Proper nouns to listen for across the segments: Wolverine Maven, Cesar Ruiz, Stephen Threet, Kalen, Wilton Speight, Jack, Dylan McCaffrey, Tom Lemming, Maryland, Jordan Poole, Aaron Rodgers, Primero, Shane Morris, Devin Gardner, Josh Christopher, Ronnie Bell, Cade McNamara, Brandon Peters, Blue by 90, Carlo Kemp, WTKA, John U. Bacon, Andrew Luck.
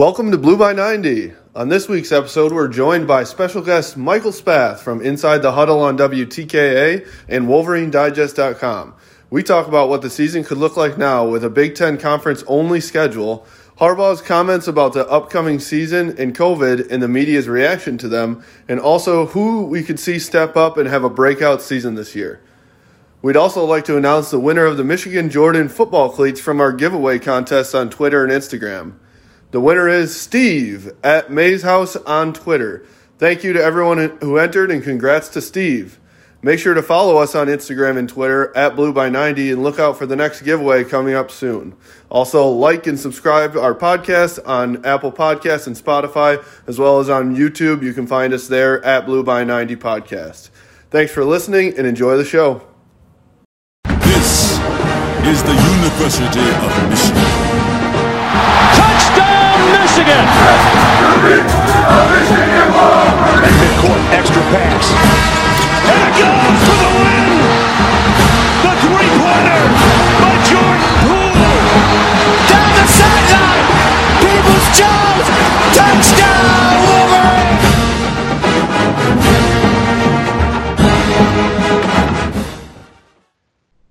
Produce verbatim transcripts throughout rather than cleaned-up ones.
Welcome to Blue by ninety. On this week's episode, we're joined by special guest Michael Spath from Inside the Huddle on W T K A and Wolverine Digest dot com. We talk about what the season could look like now with a Big Ten conference-only schedule, Harbaugh's comments about the upcoming season and COVID and the media's reaction to them, and also who we could see step up and have a breakout season this year. We'd also like to announce the winner of the Michigan-Jordan football cleats from our giveaway contest on Twitter and Instagram. The winner is Steve at Maze House on Twitter. Thank you to everyone who entered and congrats to Steve. Make sure to follow us on Instagram and Twitter at Blue by ninety and look out for the next giveaway coming up soon. Also, like and subscribe to our podcast on Apple Podcasts and Spotify, as well as on YouTube. You can find us there at Blue by ninety Podcast. Thanks for listening and enjoy the show. This is the University of Michigan. Michigan! And midcourt extra pass. And it goes for the win! The three-pointer by Jordan Poole! Down the sideline! Peoples-Jones! Touchdown, Wolverine!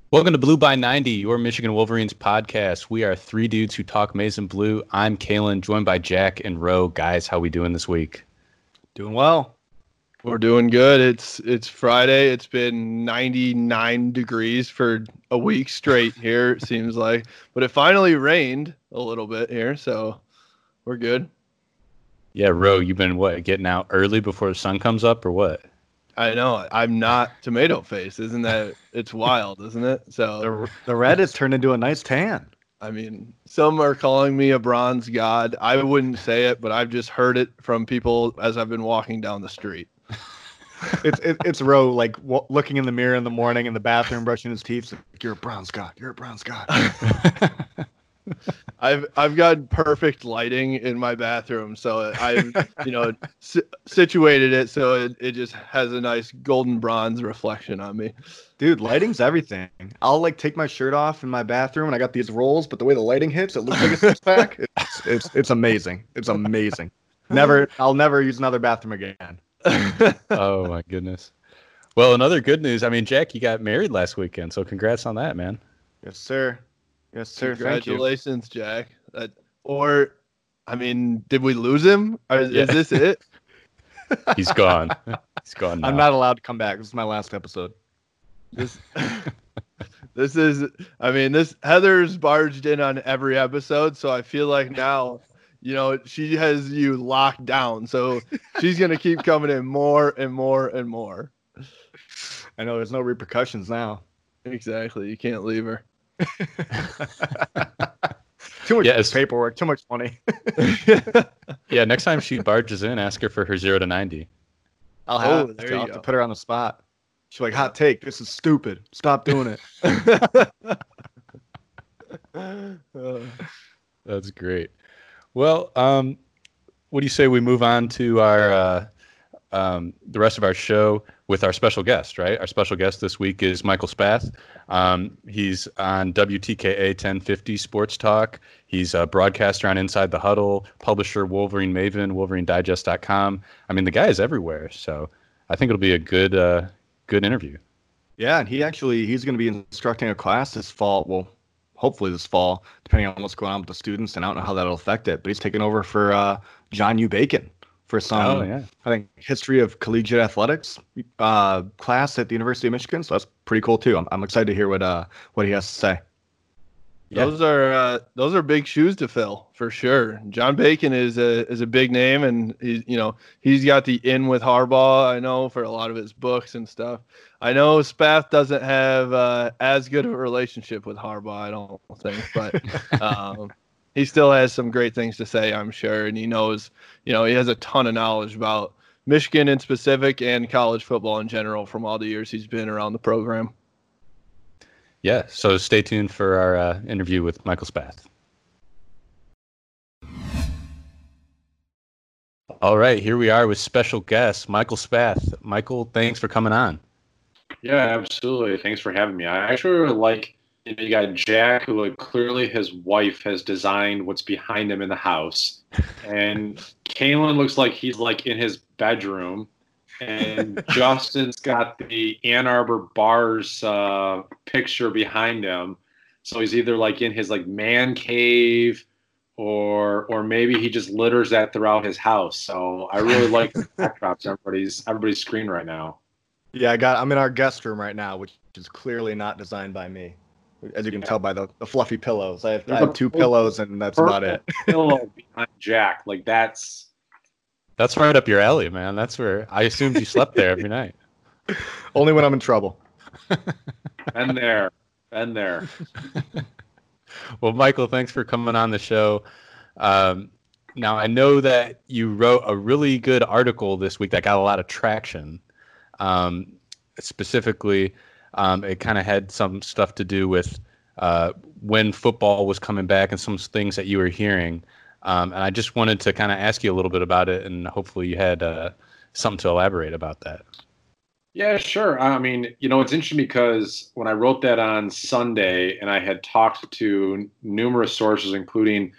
Welcome to Blue by ninety, your Michigan Wolverines podcast. We are three dudes who talk maize and blue. I'm Kalen, joined by Jack and Ro. Guys, how we doing this week? Doing well. We're doing good. It's it's Friday. It's been ninety-nine degrees for a week straight here, it seems like. But it finally rained a little bit here, so we're good. Yeah, Ro, you've been, what, getting out early before the sun comes up or what? I know. I'm not tomato face. Isn't that, it's wild, isn't it? So the, the red has turned into a nice tan. I mean, some are calling me a bronze god. I wouldn't say it, but I've just heard it from people as I've been walking down the street. it's it, it's Ro, like w- looking in the mirror in the morning in the bathroom, brushing his teeth. Like, you're a bronze god. You're a bronze god. I've I've got perfect lighting in my bathroom, so I've you know si- situated it so it, it just has a nice golden bronze reflection on me. Dude, lighting's everything. I'll like take my shirt off in my bathroom, and I got these rolls, but the way the lighting hits, it looks like a six pack. It's, it's it's amazing. It's amazing. Never, I'll never use another bathroom again. Oh my goodness. Well, another good news. I mean, Jack, you got married last weekend, so congrats on that, man. Yes, sir. Yes, sir. Congratulations, Jack. Uh, or, I mean, did we lose him? Or is, yeah. is this it? He's gone. He's gone now. I'm not allowed to come back. This is my last episode. This, this is, I mean, this Heather's barged in on every episode, so I feel like now, you know, she has you locked down. So she's going to keep coming in more and more and more. I know. There's no repercussions now. Exactly. You can't leave her. Too much yeah, paperwork, too much money. Yeah, next time she barges in, ask her for her zero to ninety. I'll have, oh, there I'll you have to put her on the spot. She's like, hot take, this is stupid. Stop doing it. That's great. Well, um, what do you say we move on to our uh, um, the rest of our show? With our special guest, right? Our special guest this week is Michael Spath. Um, he's on W T K A ten fifty Sports Talk. He's a broadcaster on Inside the Huddle, publisher Wolverine Maven, Wolverine Digest dot com. I mean, the guy is everywhere, so I think it'll be a good, uh, good interview. Yeah, and he actually he's going to be instructing a class this fall. Well, hopefully this fall, depending on what's going on with the students, and I don't know how that'll affect it. But he's taking over for uh, John U. Bacon. For some, oh, yeah. I think, history of collegiate athletics uh, class at the University of Michigan. So that's pretty cool, too. I'm I'm excited to hear what uh what he has to say. Yeah. Those are uh, those are big shoes to fill, for sure. John Bacon is a is a big name, and he's you know he's got the in with Harbaugh, I know, for a lot of his books and stuff. I know Spath doesn't have uh, as good of a relationship with Harbaugh, I don't think, but... Um, he still has some great things to say, I'm sure, and he knows, you know, he has a ton of knowledge about Michigan in specific and college football in general from all the years he's been around the program. Yeah, so stay tuned for our uh, interview with Michael Spath. All right, here we are with special guest Michael Spath. Michael, thanks for coming on. Yeah, absolutely. Thanks for having me. I actually really like You know, you got Jack, who like, clearly his wife has designed what's behind him in the house. And Kalen looks like he's like in his bedroom. And Justin's got the Ann Arbor bars uh, picture behind him. So he's either like in his like man cave or or maybe he just litters that throughout his house. So I really like the backdrops everybody's everybody's screen right now. Yeah, I got I'm in our guest room right now, which is clearly not designed by me. As you can yeah. tell by the, the fluffy pillows. I have, I have two pillows, and that's about it. Pillow behind Jack. Like, that's... That's right up your alley, man. That's where... I assumed you slept there every night. Only when I'm in trouble. Been there. Been there. Well, Michael, thanks for coming on the show. Um, now, I know that you wrote a really good article this week that got a lot of traction. Um, specifically... Um, it kind of had some stuff to do with uh, when football was coming back and some things that you were hearing. Um, and I just wanted to kind of ask you a little bit about it, and hopefully you had uh, something to elaborate about that. Yeah, sure. I mean, you know, it's interesting because when I wrote that on Sunday and I had talked to numerous sources, including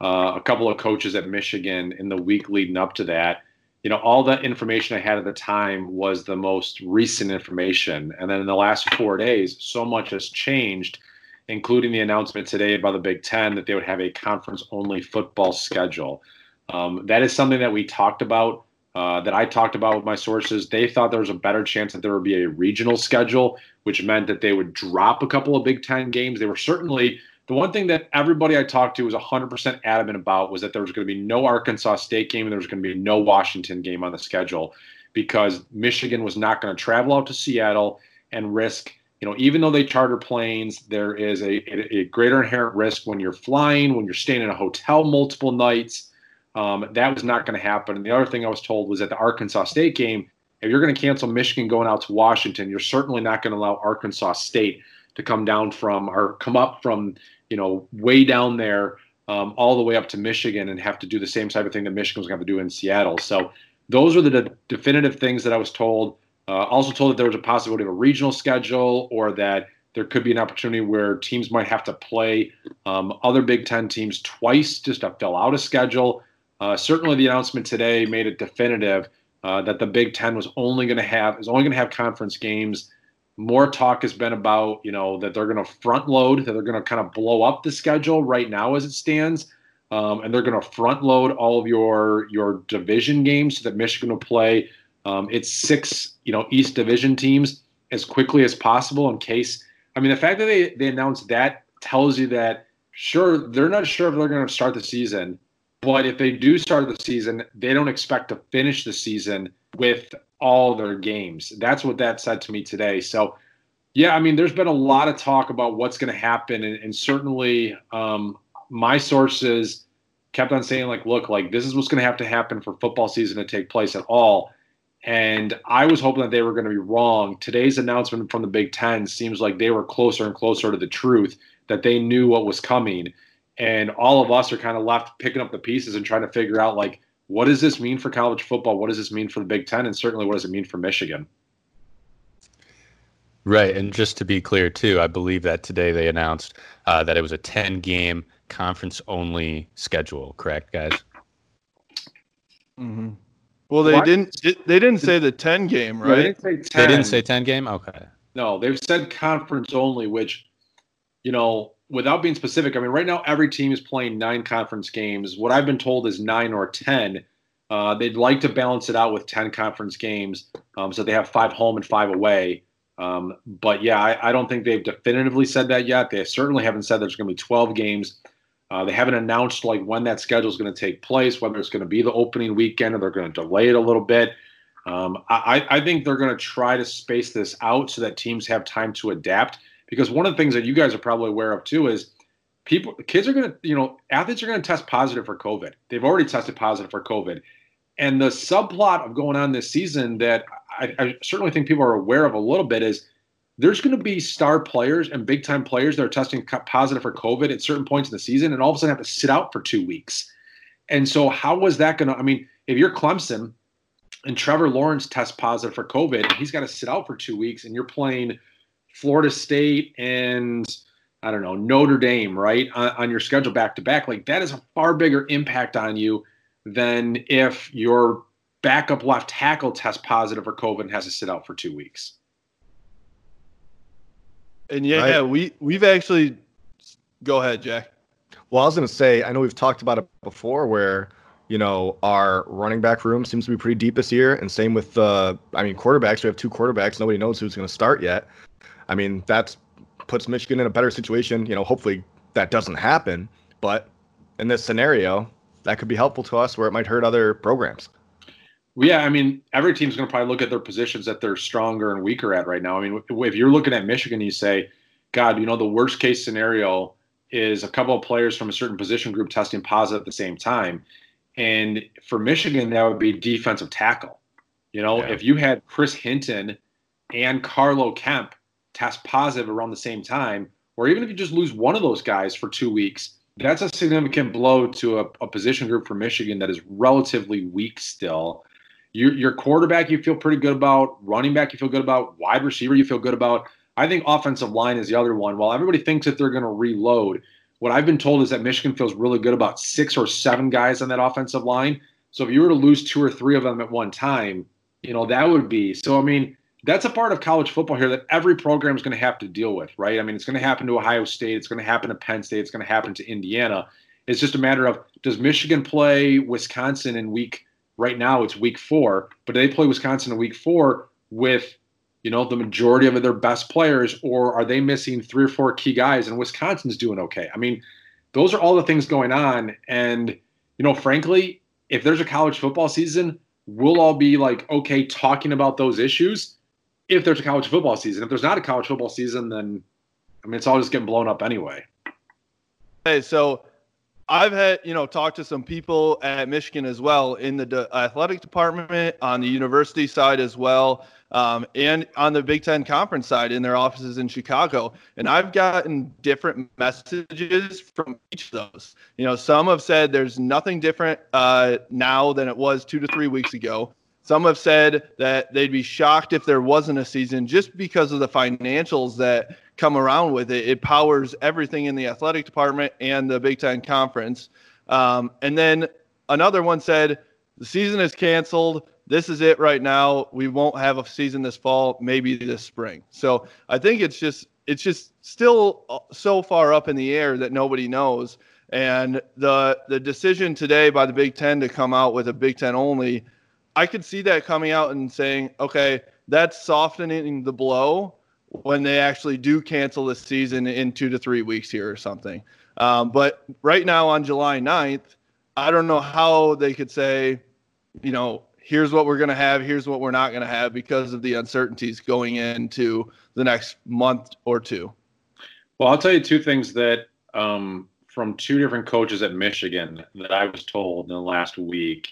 uh, a couple of coaches at Michigan in the week leading up to that, you know, all that information I had at the time was the most recent information. And then in the last four days, so much has changed, including the announcement today by the Big Ten that they would have a conference-only football schedule. Um, that is something that we talked about, uh, that I talked about with my sources. They thought there was a better chance that there would be a regional schedule, which meant that they would drop a couple of Big Ten games. They were certainly... The one thing that everybody I talked to was one hundred percent adamant about was that there was going to be no Arkansas State game and there was going to be no Washington game on the schedule because Michigan was not going to travel out to Seattle and risk, you know, even though they charter planes, there is a, a, a greater inherent risk when you're flying, when you're staying in a hotel multiple nights. Um, that was not going to happen. And the other thing I was told was that the Arkansas State game, if you're going to cancel Michigan going out to Washington, you're certainly not going to allow Arkansas State to come down from or come up from – you know, way down there, um, all the way up to Michigan and have to do the same type of thing that Michigan was going to have to do in Seattle. So those are the de- definitive things that I was told. Uh, also told that there was a possibility of a regional schedule or that there could be an opportunity where teams might have to play um, other Big Ten teams twice just to fill out a schedule. Uh, certainly the announcement today made it definitive uh, that the Big Ten was only going to have, is only going to have conference games. More talk has been about, you know, that they're going to front load, that they're going to kind of blow up the schedule right now as it stands. Um, and they're going to front load all of your your division games so that Michigan will play um, its six, you know, East Division teams as quickly as possible in case. I mean, the fact that they, they announced that tells you that, sure, they're not sure if they're going to start the season. But if they do start the season, they don't expect to finish the season with all their games. That's what that said to me today. So, yeah, I mean, there's been a lot of talk about what's going to happen. And, and certainly um, my sources kept on saying, like, look, like this is what's going to have to happen for football season to take place at all. And I was hoping that they were going to be wrong. Today's announcement from the Big Ten seems like they were closer and closer to the truth, that they knew what was coming. And all of us are kind of left picking up the pieces and trying to figure out, like, what does this mean for college football? What does this mean for the Big Ten? And certainly what does it mean for Michigan? Right. And just to be clear, too, I believe that today they announced uh, that it was a ten-game conference-only schedule. Correct, guys? Mm-hmm. Well, they what? didn't They didn't say the ten-game, right? No, they didn't say ten. They didn't say ten-game? Okay. No, they've said conference-only, which, you know, without being specific, I mean, right now every team is playing nine conference games. What I've been told is nine or ten. Uh, they'd like to balance it out with ten conference games, um, so they have five home and five away. Um, but, yeah, I, I don't think they've definitively said that yet. They certainly haven't said there's going to be twelve games. Uh, they haven't announced, like, when that schedule is going to take place, whether it's going to be the opening weekend or they're going to delay it a little bit. Um, I, I think they're going to try to space this out so that teams have time to adapt. Because one of the things that you guys are probably aware of, too, is people, kids are going to, you know, athletes are going to test positive for COVID. They've already tested positive for COVID. And the subplot of going on this season that I, I certainly think people are aware of a little bit is there's going to be star players and big-time players that are testing positive for COVID at certain points in the season and all of a sudden have to sit out for two weeks. And so how was that going to – I mean, if you're Clemson and Trevor Lawrence tests positive for COVID and he's got to sit out for two weeks and you're playing – Florida State and I don't know, Notre Dame, right, on, on your schedule back-to-back, like that is a far bigger impact on you than if your backup left tackle tests positive for COVID and has to sit out for two weeks. And, yeah, right. yeah we, we've actually – go ahead, Jack. Well, I was going to say, I know we've talked about it before where, you know, our running back room seems to be pretty deep this year. And same with, uh, I mean, quarterbacks. We have two quarterbacks. Nobody knows who's going to start yet. I mean, that puts Michigan in a better situation. You know, hopefully that doesn't happen. But in this scenario, that could be helpful to us where it might hurt other programs. Yeah, I mean, every team's going to probably look at their positions that they're stronger and weaker at right now. I mean, if you're looking at Michigan, you say, God, you know, the worst case scenario is a couple of players from a certain position group testing positive at the same time. And for Michigan, that would be defensive tackle. You know, yeah. if you had Chris Hinton and Carlo Kemp test positive around the same time, or even if you just lose one of those guys for two weeks, that's a significant blow to a, a position group for Michigan that is relatively weak still. Your, your quarterback you feel pretty good about, running back you feel good about, wide receiver you feel good about. I think offensive line is the other one. While everybody thinks that they're going to reload, what I've been told is that Michigan feels really good about six or seven guys on that offensive line. So if you were to lose two or three of them at one time, you know, that would be. So, I mean, that's a part of college football here that every program is going to have to deal with, right? I mean, it's going to happen to Ohio State. It's going to happen to Penn State. It's going to happen to Indiana. It's just a matter of, does Michigan play Wisconsin in week – right now it's week four, but do they play Wisconsin in week four with – you know, the majority of their best players, or are they missing three or four key guys and Wisconsin's doing okay? I mean, those are all the things going on. And, you know, frankly, if there's a college football season, we'll all be like, okay, talking about those issues if there's a college football season. If there's not a college football season, then, I mean, it's all just getting blown up anyway. Hey, so I've had, you know, talked to some people at Michigan as well in the de- athletic department, on the university side as well, um, and on the Big Ten Conference side in their offices in Chicago. And I've gotten different messages from each of those. You know, some have said there's nothing different uh, now than it was two to three weeks ago. Some have said that they'd be shocked if there wasn't a season just because of the financials that come around with it. It powers everything in the athletic department and the Big Ten Conference. Um, and then another one said, the season is canceled. This is it right now. We won't have a season this fall, maybe this spring. So I think it's just it's just still so far up in the air that nobody knows. And the the decision today by the Big Ten to come out with a Big Ten only, I could see that coming out and saying, okay, that's softening the blow when they actually do cancel the season in two to three weeks here or something. Um, but right now on July ninth, I don't know how they could say, you know, here's what we're going to have, here's what we're not going to have, because of the uncertainties going into the next month or two. Well, I'll tell you two things that um, from two different coaches at Michigan that I was told in the last week.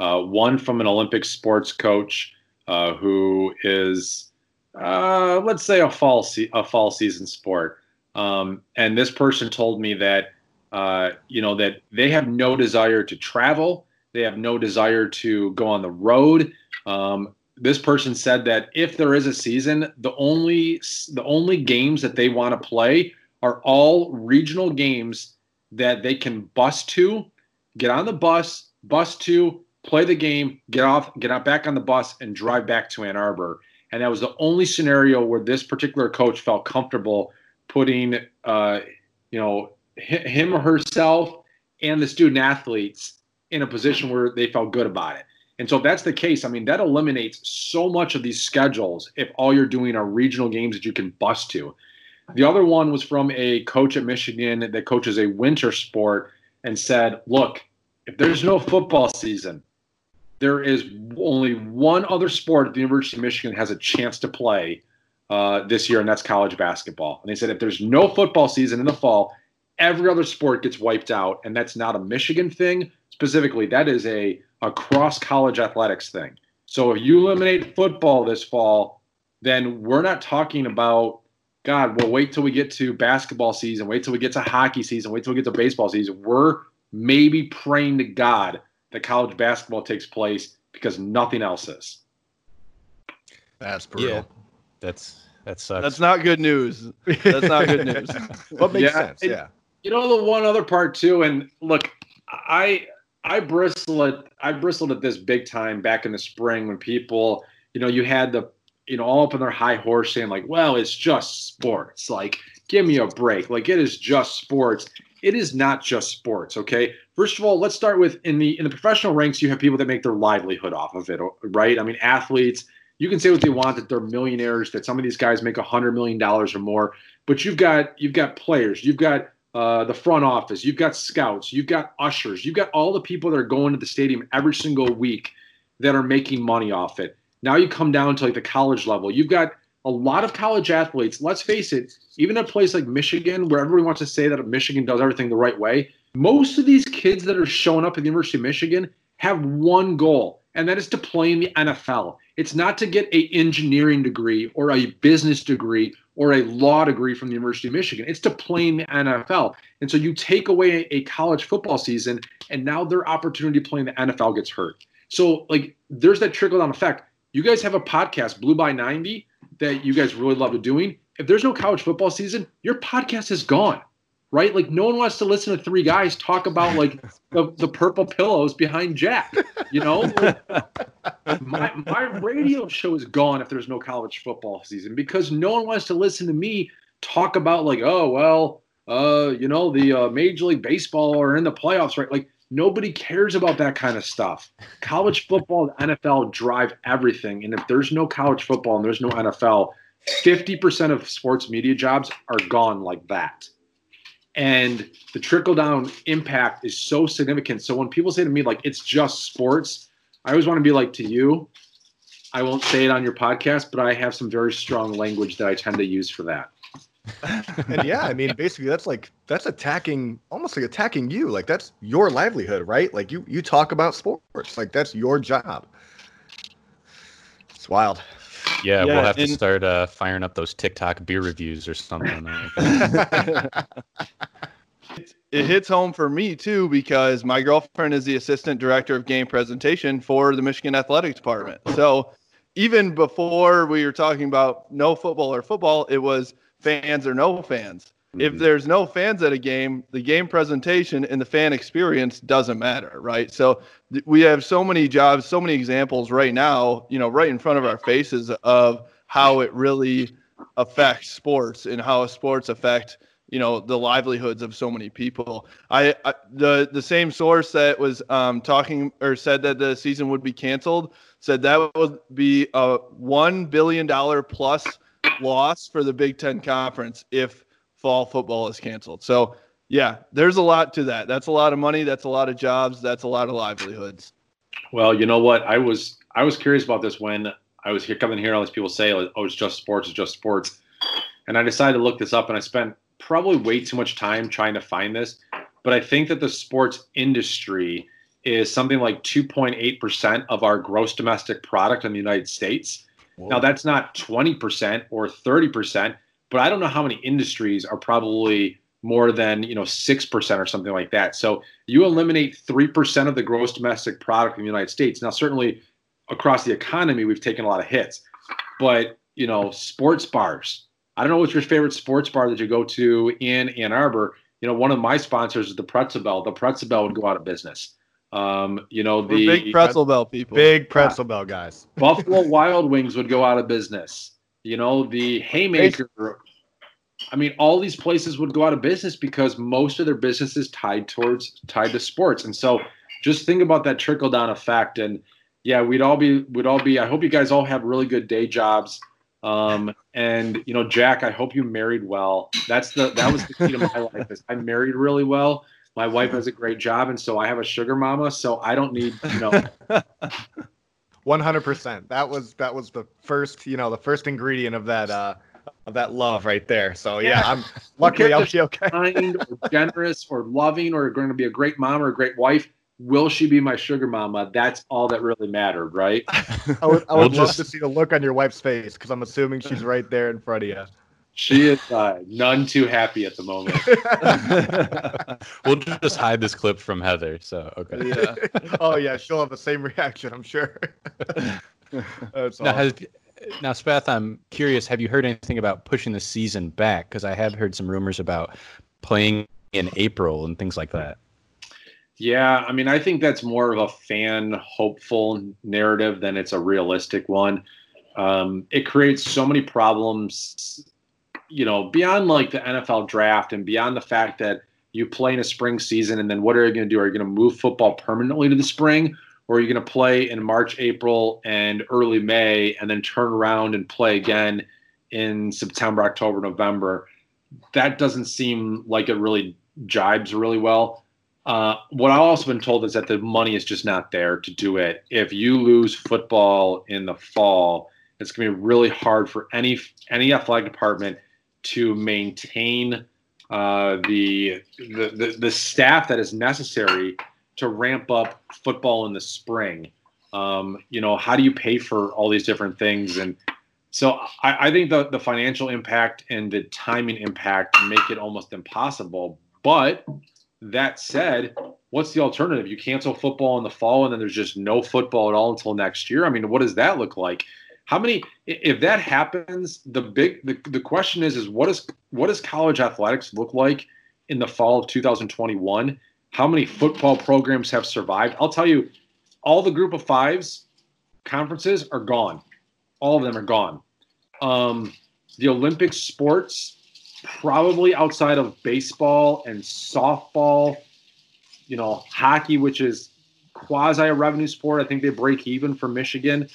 Uh, one from an Olympic sports coach uh, who is, uh, let's say, a fall se- a fall season sport. Um, and this person told me that, uh, you know, that they have no desire to travel. They have no desire to go on the road. Um, this person said that if there is a season, the only the only games that they want to play are all regional games that they can bus to, get on the bus, bus to, play the game, get off, get out back on the bus, and drive back to Ann Arbor. And that was the only scenario where this particular coach felt comfortable putting, uh, you know, him or herself and the student athletes in a position where they felt good about it. And so if that's the case, I mean, that eliminates so much of these schedules if all you're doing are regional games that you can bus to. The other one was from a coach at Michigan that coaches a winter sport and said, look, if there's no football season, there is only one other sport that the University of Michigan has a chance to play uh, this year, and that's college basketball. And they said if there's no football season in the fall, every other sport gets wiped out, and that's not a Michigan thing specifically. That is a across college athletics thing. So if you eliminate football this fall, then we're not talking about, God, we'll wait till we get to basketball season, wait till we get to hockey season, wait till we get to baseball season. We're maybe praying to God that college basketball takes place because nothing else is. That's brutal. Yeah, that's That sucks. That's not good news. That's not good news. What makes yeah, sense? It, yeah. You know, the one other part too, and look, I I bristled at I bristled at this big time back in the spring when people, you know, you had the you know, all up on their high horse saying like, well, it's just sports. Like, give me a break. Like, it is just sports. It is not just sports, okay? First of all, let's start with in the in the professional ranks, you have people that make their livelihood off of it, right? I mean, athletes, you can say what they want, that they're millionaires, that some of these guys make one hundred million dollars or more, but you've got you've got players, you've got uh, the front office, you've got scouts, you've got ushers, you've got all the people that are going to the stadium every single week that are making money off it. Now you come down to like the college level. You've got a lot of college athletes. Let's face it, even at a place like Michigan, where everyone wants to say that Michigan does everything the right way, most of these kids that are showing up at the University of Michigan have one goal, and that is to play in the N F L. It's not to get an engineering degree or a business degree or a law degree from the University of Michigan. It's to play in the N F L. And so you take away a college football season, and now their opportunity to play in the N F L gets hurt. So like, there's that trickle-down effect. You guys have a podcast, Blue by ninety, that you guys really love doing. If there's no college football season, your podcast is gone, right? Like, no one wants to listen to three guys talk about like the, the purple pillows behind Jack. You know, like, my my radio show is gone if there's no college football season, because no one wants to listen to me talk about like, oh well, uh, you know, the uh, Major League Baseball are in the playoffs, right? Like, nobody cares about that kind of stuff. College football, the N F L drive everything. And if there's no college football and there's no N F L, fifty percent of sports media jobs are gone like that. And the trickle-down impact is so significant. So when people say to me, like, it's just sports, I always want to be like, to you, I won't say it on your podcast, but I have some very strong language that I tend to use for that. And yeah, I mean, basically that's like, that's attacking, almost like attacking you. Like, that's your livelihood, right? Like, you, you talk about sports, like that's your job. It's wild. Yeah. yeah we'll have and, to start uh, firing up those TikTok beer reviews or something. it, it hits home for me too, because my girlfriend is the assistant director of game presentation for the Michigan Athletics Department. So even before we were talking about no football or football, it was fans or no fans. Mm-hmm. If there's no fans at a game, the game presentation and the fan experience doesn't matter, right? So th- we have so many jobs, so many examples right now, you know, right in front of our faces of how it really affects sports and how sports affect, you know, the livelihoods of so many people. I, I the the same source that was um, talking or said that the season would be canceled said that would be a one billion dollars plus loss for the Big Ten Conference if fall football is canceled. So yeah, there's a lot to that. That's a lot of money. That's a lot of jobs. That's a lot of livelihoods. Well, you know what? I was I was curious about this when I was here coming here. All these people say, "Oh, it's just sports. It's just sports," and I decided to look this up. And I spent probably way too much time trying to find this. But I think that the sports industry is something like two point eight percent of our gross domestic product in the United States. Whoa. Now, that's not twenty percent or thirty percent, but I don't know how many industries are probably more than, you know, six percent or something like that. So you eliminate three percent of the gross domestic product in the United States. Now, certainly across the economy, we've taken a lot of hits. But, you know, sports bars. I don't know what's your favorite sports bar that you go to in Ann Arbor. You know, one of my sponsors is the Pretzel Bell. The Pretzel Bell would go out of business. Um, you know, the We're big Pretzel Bell people, big Pretzel Bell guys, Buffalo Wild Wings would go out of business. You know, the Haymaker. I mean, all these places would go out of business because most of their business is tied towards tied to sports. And so just think about that trickle down effect. And yeah, we'd all be, we'd all be, I hope you guys all have really good day jobs. Um, and you know, Jack, I hope you married well. That's the, that was the key to my life is I married really well. My wife has a great job, and so I have a sugar mama, so I don't need, you know. one hundred percent. That was that was the first, you know, the first ingredient of that uh, of that love right there. So yeah, yeah I'm luckily I'll be okay. Kind or generous or loving or going to be a great mom or a great wife. Will she be my sugar mama? That's all that really mattered, right? I would, I would we'll love just... to see the look on your wife's face, because I'm assuming she's right there in front of you. She is uh, none too happy at the moment. We'll just hide this clip from Heather. So, okay. Yeah. Oh, yeah. She'll have the same reaction, I'm sure. That's now, awesome. has, Now, Spath, I'm curious, have you heard anything about pushing the season back? Because I have heard some rumors about playing in April and things like that. Yeah, I mean, I think that's more of a fan hopeful narrative than it's a realistic one. Um, it creates so many problems, you know, beyond like the N F L draft and beyond the fact that you play in a spring season and then what are you going to do? Are you going to move football permanently to the spring, or are you going to play in March, April, and early May and then turn around and play again in September, October, November? That doesn't seem like it really jibes really well. Uh, what I've also been told is that the money is just not there to do it. If you lose football in the fall, it's going to be really hard for any any athletic department to maintain uh, the, the the the staff that is necessary to ramp up football in the spring. Um, you know, how do you pay for all these different things? And so I, I think the the financial impact and the timing impact make it almost impossible. But that said, what's the alternative? You cancel football in the fall and then there's just no football at all until next year? I mean, what does that look like? How many – if that happens, the big the, – the question is, is what is what does college athletics look like in the fall of two thousand twenty-one? How many football programs have survived? I'll tell you, all the group of fives conferences are gone. All of them are gone. Um, the Olympic sports – probably outside of baseball and softball, you know, hockey, which is quasi a revenue sport. I think they break even for Michigan.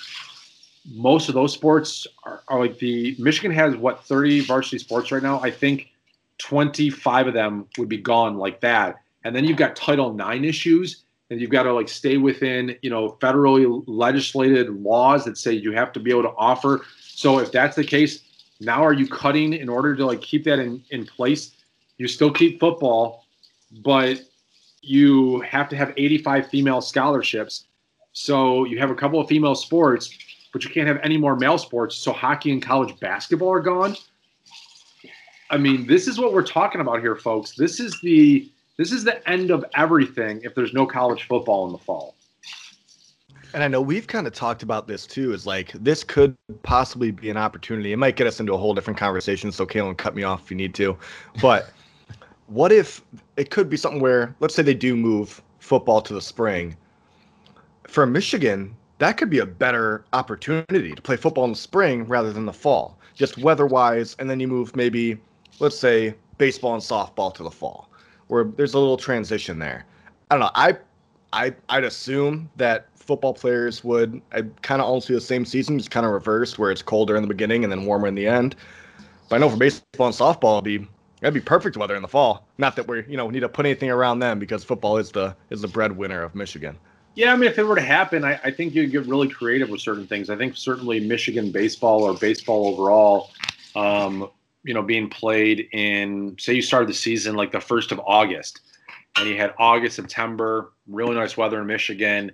Most of those sports are, are like the Michigan has what thirty varsity sports right now. I think twenty-five of them would be gone like that. And then you've got Title nine issues, and you've got to like stay within, you know, federally legislated laws that say you have to be able to offer. So if that's the case, now are you cutting in order to like keep that in, in place? You still keep football, but you have to have eighty-five female scholarships. So you have a couple of female sports, but you can't have any more male sports. So hockey and college basketball are gone. I mean, this is what we're talking about here, folks. This is the this is the end of everything if there's no college football in the fall. And I know we've kind of talked about this too, is like this could possibly be an opportunity. It might get us into a whole different conversation, so Kalen, cut me off if you need to. But what if it could be something where, let's say they do move football to the spring. For Michigan, that could be a better opportunity to play football in the spring rather than the fall, just weather-wise, and then you move maybe, let's say, baseball and softball to the fall, where there's a little transition there. I don't know. I, I, I'd assume that football players would I kind of almost do the same season, just kind of reversed, where it's colder in the beginning and then warmer in the end. But I know for baseball and softball, it'd be that'd be perfect weather in the fall. Not that we're you know we need to put anything around them, because football is the is the breadwinner of Michigan. Yeah, I mean, if it were to happen, I, I think you'd get really creative with certain things. I think certainly Michigan baseball or baseball overall, um, you know, being played in, say you started the season like the first of August, and you had August, September, really nice weather in Michigan.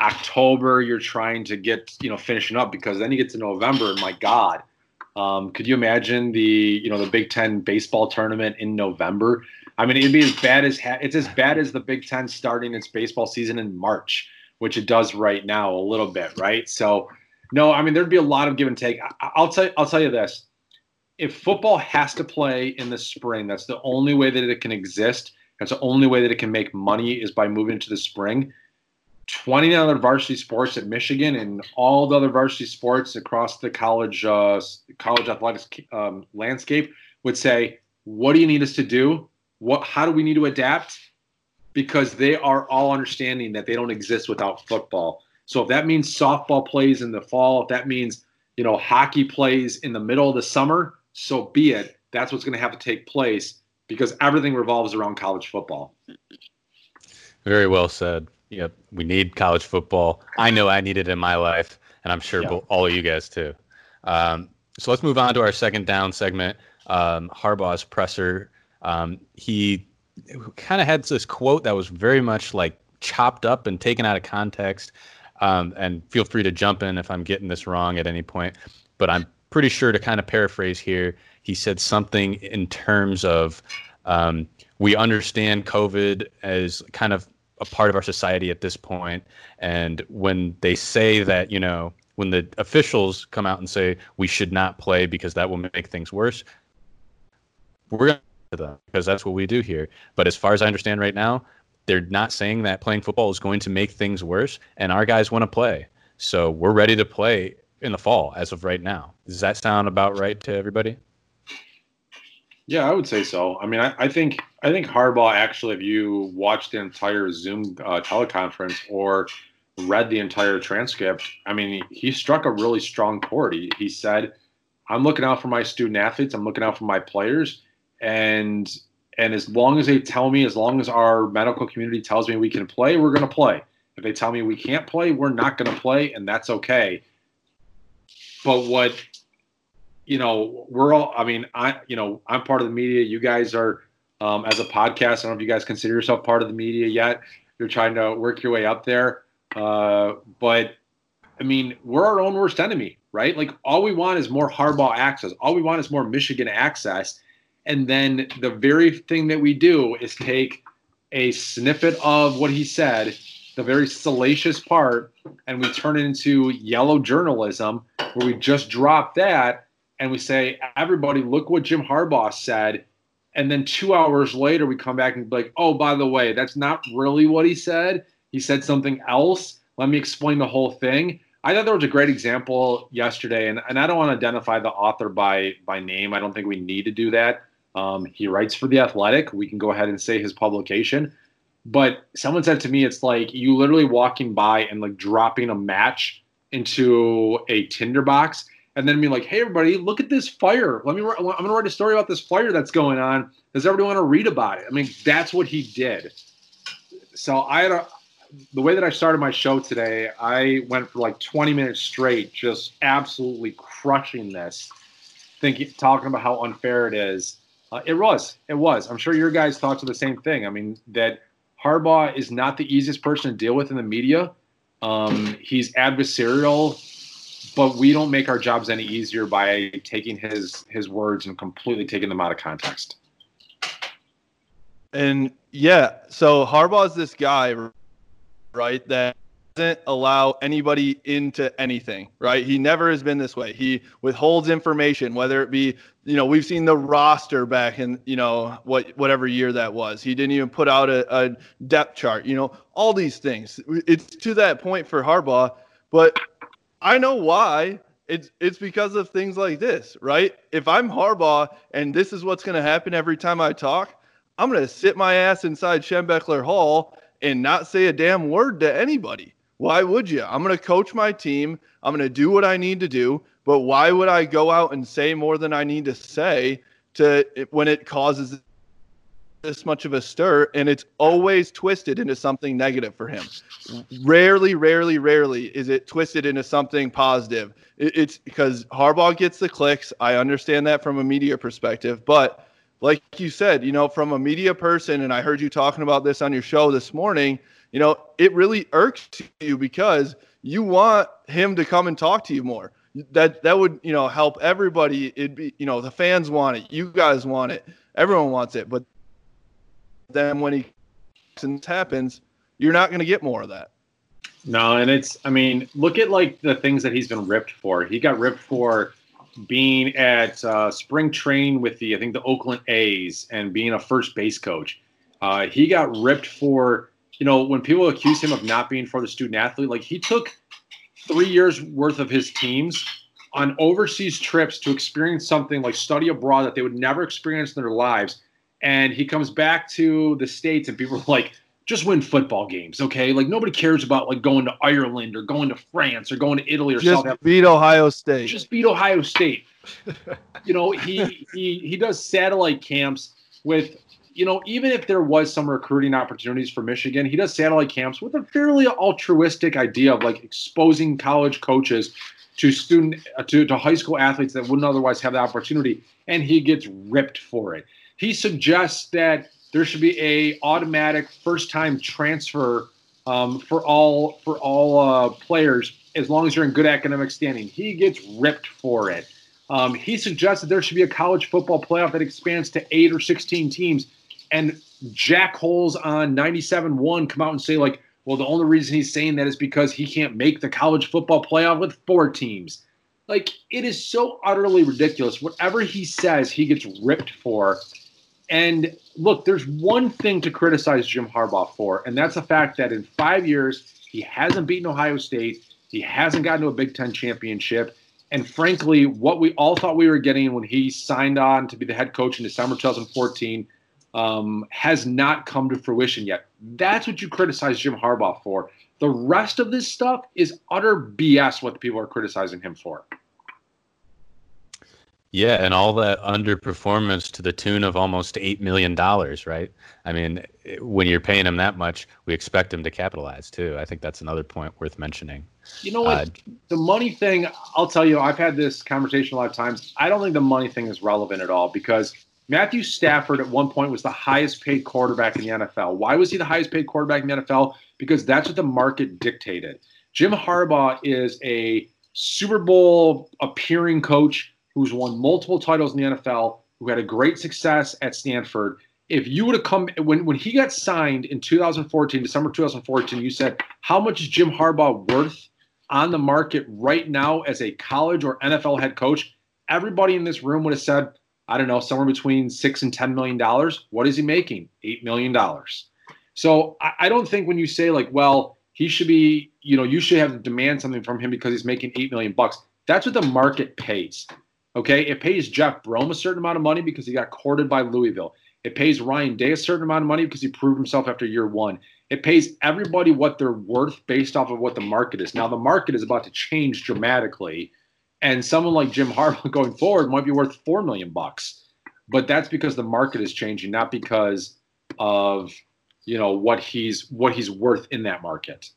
October, you're trying to get, you know, finishing up, because then you get to November, and my God, um, could you imagine the, you know, the Big Ten baseball tournament in November? I mean, it'd be as bad as, ha- it's as bad as the Big Ten starting its baseball season in March, which it does right now a little bit, right? So, no, I mean, there'd be a lot of give and take. I- I'll tell you, I'll tell you this. If football has to play in the spring, that's the only way that it can exist. That's the only way that it can make money is by moving to the spring. twenty other varsity sports at Michigan and all the other varsity sports across the college uh, college athletics um, landscape would say, what do you need us to do? What? How do we need to adapt? Because they are all understanding that they don't exist without football. So if that means softball plays in the fall, if that means, you know, hockey plays in the middle of the summer, so be it. That's what's going to have to take place, because everything revolves around college football. Very well said. Yep, we need college football. I know I need it in my life, and I'm sure yeah. all of you guys too. Um, so let's move on to our second down segment, um, Harbaugh's presser. Um, he kind of had this quote that was very much like chopped up and taken out of context, um, and feel free to jump in if I'm getting this wrong at any point. But I'm pretty sure, to kind of paraphrase here, he said something in terms of um, we understand COVID as kind of a part of our society at this point, and when they say that, you know, when the officials come out and say we should not play because that will make things worse, we're going to them because that's what we do here. But as far as I understand right now, they're not saying that playing football is going to make things worse, and our guys want to play. So we're ready to play in the fall as of right now. Does that sound about right to everybody? Yeah, I would say so. I mean, I, I think I think Harbaugh actually, if you watched the entire Zoom uh, teleconference or read the entire transcript, I mean, he, he struck a really strong chord. He, he said, I'm looking out for my student athletes. I'm looking out for my players. And and as long as they tell me, as long as our medical community tells me we can play, we're going to play. If they tell me we can't play, we're not going to play, and that's okay. But what – you know, we're all, I mean, I, you know, I'm part of the media. You guys are, um, as a podcast, I don't know if you guys consider yourself part of the media yet. You're trying to work your way up there. Uh, but, I mean, we're our own worst enemy, right? Like, all we want is more Harbaugh access. All we want is more Michigan access. And then the very thing that we do is take a snippet of what he said, the very salacious part, and we turn it into yellow journalism where we just drop that. And we say, everybody, look what Jim Harbaugh said. And then two hours later, we come back and be like, oh, by the way, that's not really what he said. He said something else. Let me explain the whole thing. I thought there was a great example yesterday, and, and I don't want to identify the author by, by name. I don't think we need to do that. Um, he writes for The Athletic. We can go ahead and say his publication. But someone said to me, it's like you literally walking by and like dropping a match into a tinderbox. And then be like, hey, everybody, look at this fire. Let me. I'm going to write a story about this fire that's going on. Does everybody want to read about it? I mean, that's what he did. So I had a, the way that I started my show today, I went for like twenty minutes straight, just absolutely crushing this, thinking, talking about how unfair it is. Uh, it was. It was. I'm sure your guys' thoughts are the same thing. I mean, that Harbaugh is not the easiest person to deal with in the media. Um, he's adversarial. But we don't make our jobs any easier by taking his his words and completely taking them out of context. And, yeah, so Harbaugh's this guy, right, that doesn't allow anybody into anything, right? He never has been this way. He withholds information, whether it be, you know, we've seen the roster back in, you know, what whatever year that was. He didn't even put out a, a depth chart, you know, all these things. It's to that point for Harbaugh, but – I know why. It's it's because of things like this, right? If I'm Harbaugh and this is what's going to happen every time I talk, I'm going to sit my ass inside Schembechler Hall and not say a damn word to anybody. Why would you? I'm going to coach my team. I'm going to do what I need to do. But why would I go out and say more than I need to say to when it causes this much of a stir? And it's always twisted into something negative for him. Rarely, rarely, rarely is it twisted into something positive. It's because Harbaugh gets the clicks. I understand that from a media perspective. But like you said, you know, from a media person, and I heard you talking about this on your show this morning, you know, it really irks you because you want him to come and talk to you more. That that would, you know, help everybody. It'd be, you know, the fans want it. You guys want it. Everyone wants it. But then when he happens, you're not going to get more of that. No, and it's, I mean, look at like the things that he's been ripped for. He got ripped for being at uh, spring training with the, I think, the Oakland A's and being a first base coach. Uh, he got ripped for, you know, when people accuse him of not being for the student athlete, like he took three years worth of his teams on overseas trips to experience something like study abroad that they would never experience in their lives. And he comes back to the States and people are like, just win football games, okay? Like, nobody cares about, like, going to Ireland or going to France or going to Italy or South Africa. Just beat Ohio State. Just beat Ohio State. You know, he, he he does satellite camps with, you know, even if there was some recruiting opportunities for Michigan, he does satellite camps with a fairly altruistic idea of, like, exposing college coaches to student uh, to, to high school athletes that wouldn't otherwise have the opportunity, and he gets ripped for it. He suggests that there should be a automatic first-time transfer um, for all for all uh, players as long as you're in good academic standing. He gets ripped for it. Um, he suggests that there should be a college football playoff that expands to eight or sixteen teams, and jackholes on ninety-seven point one come out and say, like, Well, the only reason he's saying that is because he can't make the college football playoff with four teams. Like, it is so utterly ridiculous. Whatever he says, he gets ripped for. And look, there's one thing to criticize Jim Harbaugh for, and that's the fact that in five years, he hasn't beaten Ohio State. He hasn't gotten to a Big Ten championship. And frankly, what we all thought we were getting when he signed on to be the head coach in December twenty fourteen um, has not come to fruition yet. That's what you criticize Jim Harbaugh for. The rest of this stuff is utter B S what people are criticizing him for. Yeah, and all that underperformance to the tune of almost eight million dollars, right? I mean, when you're paying him that much, we expect him to capitalize, too. I think that's another point worth mentioning. You know what? Uh, the money thing, I'll tell you, I've had this conversation a lot of times. I don't think the money thing is relevant at all because Matthew Stafford at one point was the highest-paid quarterback in the N F L. Why was he the highest-paid quarterback in the N F L? Because that's what the market dictated. Jim Harbaugh is a Super Bowl-appearing coach who's won multiple titles in the N F L, who had a great success at Stanford. If you would have come when, – when he got signed in two thousand fourteen, December twenty fourteen, you said, how much is Jim Harbaugh worth on the market right now as a college or N F L head coach? Everybody in this room would have said, I don't know, somewhere between six and ten million dollars. What is he making? eight million dollars. So I, I don't think when you say, like, well, he should be – you know, you should have to demand something from him because he's making eight million dollars. That's what the market pays. Okay, it pays Jeff Brom a certain amount of money because he got courted by Louisville. It pays Ryan Day a certain amount of money because he proved himself after year one. It pays everybody what they're worth based off of what the market is. Now, the market is about to change dramatically, and someone like Jim Harbaugh going forward might be worth four million dollars bucks. But that's because the market is changing, not because of, you know, what he's what he's worth in that market.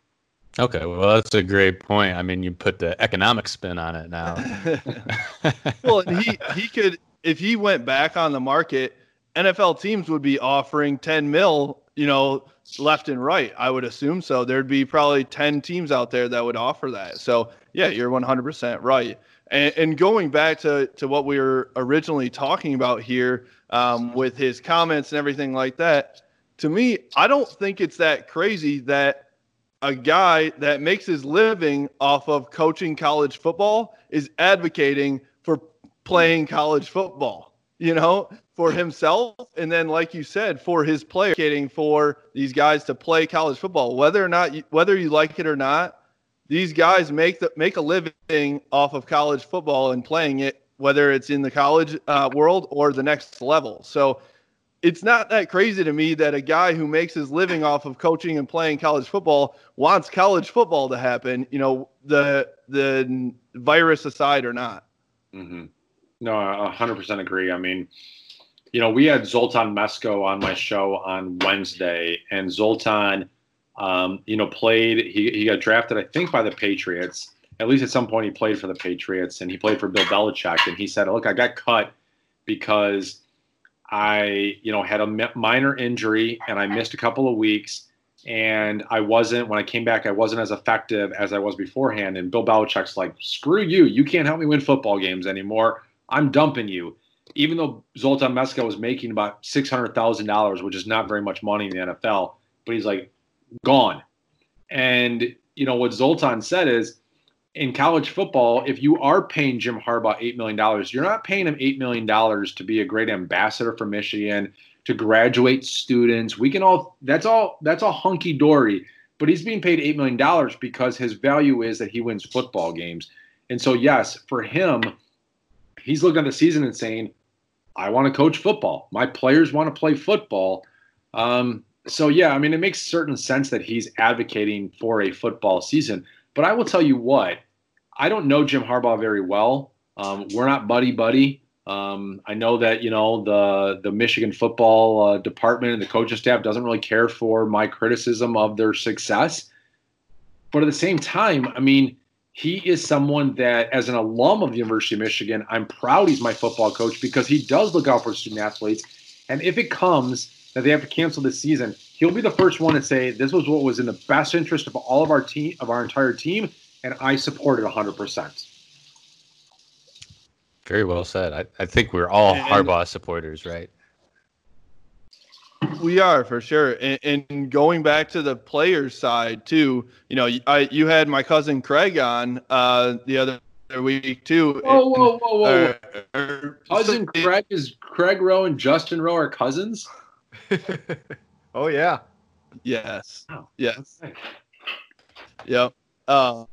Okay, well, that's a great point. I mean, you put the economic spin on it now. Well, and he, he could, if he went back on the market, N F L teams would be offering ten mil, you know, left and right. I would assume so. There'd be probably ten teams out there that would offer that. So, yeah, you're one hundred percent right. And, and going back to, to what we were originally talking about here um, with his comments and everything like that, to me, I don't think it's that crazy that a guy that makes his living off of coaching college football is advocating for playing college football, you know, for himself. And then, like you said, for his player, advocating for these guys to play college football, whether or not, you, whether you like it or not, these guys make the, make a living off of college football and playing it, whether it's in the college uh, world or the next level. So it's not that crazy to me that a guy who makes his living off of coaching and playing college football wants college football to happen, you know, the the virus aside or not. Mm-hmm. No, I one hundred percent agree. I mean, you know, we had Zoltan Mesko on my show on Wednesday, and Zoltan, um, you know, played – he he got drafted, I think, by the Patriots. At least at some point he played for the Patriots, and he played for Bill Belichick. And he said, look, I got cut because – I, you know, had a minor injury and I missed a couple of weeks, and I wasn't, when I came back, I wasn't as effective as I was beforehand. And Bill Belichick's like, screw you. You can't help me win football games anymore. I'm dumping you. Even though Zoltan Mesko was making about six hundred thousand dollars, which is not very much money in the N F L, but he's like, gone. And, you know, what Zoltan said is, in college football, if you are paying Jim Harbaugh eight million dollars, you're not paying him eight million dollars to be a great ambassador for Michigan, to graduate students. We can all that's all that's all hunky dory, but he's being paid eight million dollars because his value is that he wins football games. And so, yes, for him, he's looking at the season and saying, I want to coach football. My players want to play football. Um, so, yeah, I mean, it makes certain sense that he's advocating for a football season. But I will tell you what, I don't know Jim Harbaugh very well. Um, we're not buddy-buddy. Um, I know that, you know, the the Michigan football uh, department and the coaching staff doesn't really care for my criticism of their success. But at the same time, I mean, he is someone that, as an alum of the University of Michigan, I'm proud he's my football coach because he does look out for student-athletes. And if it comes that they have to cancel this season, he'll be the first one to say, this was what was in the best interest of all of our team, of our entire team, and I support it one hundred percent. Very well said. I, I think we're all and, Harbaugh supporters, right? We are, for sure. And, and going back to the players' side, too, you know, I, you had my cousin Craig on uh, the other week, too. Whoa, and, whoa, whoa, whoa. Uh, uh, cousin so, Craig is Craig Rowe and Justin Rowe are cousins? Oh, yeah. Yes. Wow. Yes. Nice. Yep. Um,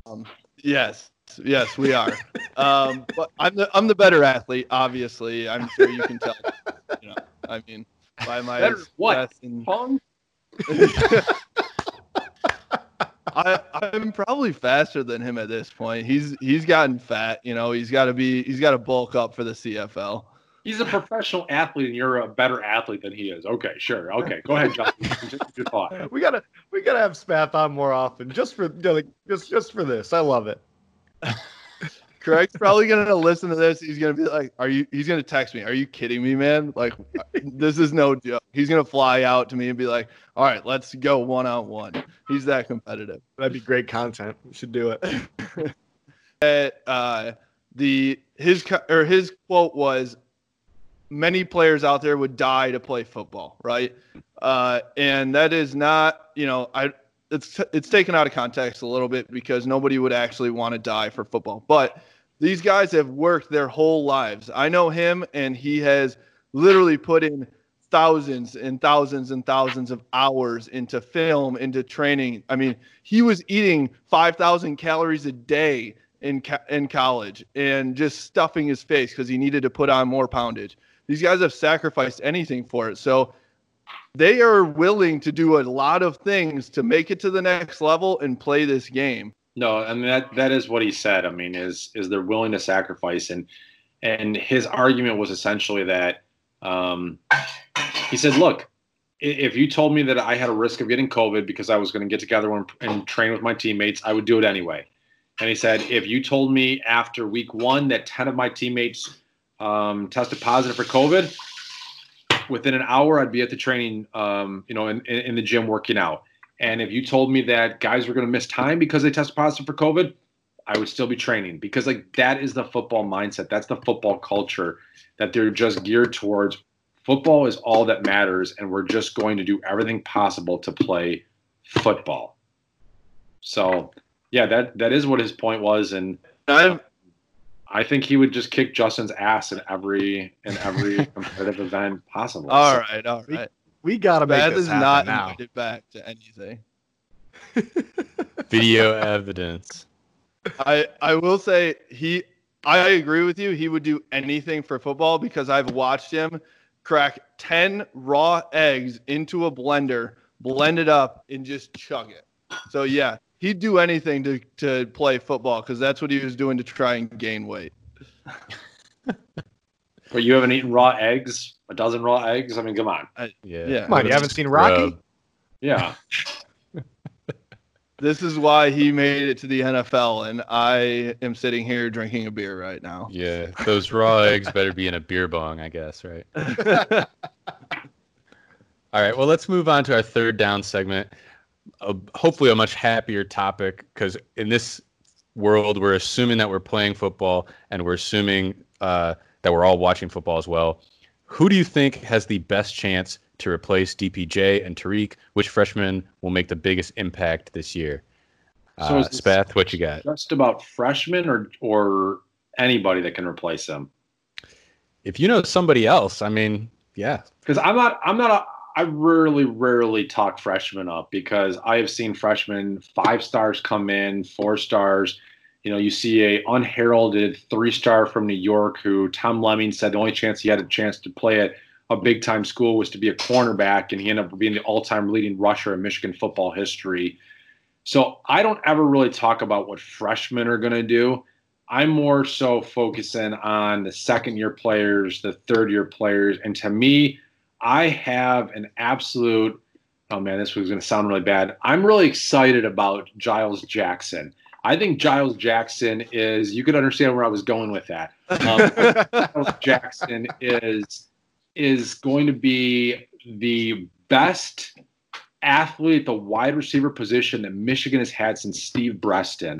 yes. Yes, we are. um, but I'm the I'm the better athlete, obviously. I'm sure you can tell. You know, I mean, by my better what? And... Pong? I I'm probably faster than him at this point. He's he's gotten fat. You know, he's got to be he's got to bulk up for the C F L. He's a professional athlete, and you're a better athlete than he is. Okay, sure. Okay, go ahead, John. Good thought. We gotta we gotta have Spath on more often, just for you know, like, just just for this. I love it. Craig's probably gonna listen to this. He's gonna be like, "Are you?" He's gonna text me. Are you kidding me, man? Like, this is no joke. He's gonna fly out to me and be like, "All right, let's go one on one." He's that competitive. That'd be great content. We should do it. At, uh, the his or his quote was, "Many players out there would die to play football," right? Uh, and that is not, you know, I. It's it's taken out of context a little bit because nobody would actually want to die for football. But these guys have worked their whole lives. I know him, and he has literally put in thousands and thousands and thousands of hours into film, into training. I mean, he was eating five thousand calories a day in co- in college and just stuffing his face because he needed to put on more poundage. These guys have sacrificed anything for it. So they are willing to do a lot of things to make it to the next level and play this game. No, I mean, that, that is what he said. I mean, is is they're willing to sacrifice. And and his argument was essentially that um, he said, look, if you told me that I had a risk of getting COVID because I was going to get together and, and train with my teammates, I would do it anyway. And he said, if you told me after week one that ten of my teammates um, tested positive for COVID, within an hour, I'd be at the training, um, you know, in, in, in the gym working out. And if you told me that guys were going to miss time because they tested positive for COVID, I would still be training because, like, that is the football mindset. That's the football culture that they're just geared towards. Football is all that matters, and we're just going to do everything possible to play football. So, yeah, that that is what his point was, and I've- I think he would just kick Justin's ass in every in every competitive event possible. All so, right, all right. We, we gotta make Bad this happen now. Bad is not invited back to anything. Video evidence. I I will say he. I agree with you. He would do anything for football because I've watched him crack ten raw eggs into a blender, blend it up, and just chug it. So yeah. He'd do anything to, to play football because that's what he was doing to try and gain weight. But you haven't eaten raw eggs? A dozen raw eggs? I mean, come on. I, yeah. yeah. Come on, you haven't seen Rocky? Bro. Yeah. This is why he made it to the N F L, and I am sitting here drinking a beer right now. Yeah, those raw eggs better be in a beer bong, I guess, right? All right, well, let's move on to our third down segment. A, hopefully a much happier topic, because in this world we're assuming that we're playing football and we're assuming uh, that we're all watching football as well. Who do you think has the best chance to replace D P J and Tariq? Which freshman will make the biggest impact this year? So uh, Spath, what you got? Just about freshmen or or anybody that can replace them? If you know somebody else, I mean, yeah. Because I'm not, I'm not a I rarely, rarely talk freshmen up because I have seen freshmen five stars come in, four stars. You know, you see a unheralded three star from New York who Tom Lemming said the only chance he had a chance to play at a big time school was to be a cornerback, and he ended up being the all time leading rusher in Michigan football history. So I don't ever really talk about what freshmen are going to do. I'm more so focusing on the second year players, the third year players, and to me, I have an absolute – oh, man, this was going to sound really bad. I'm really excited about Giles Jackson. I think Giles Jackson is – you could understand where I was going with that. Um, Giles Jackson is is going to be the best athlete at the wide receiver position that Michigan has had since Steve Breaston.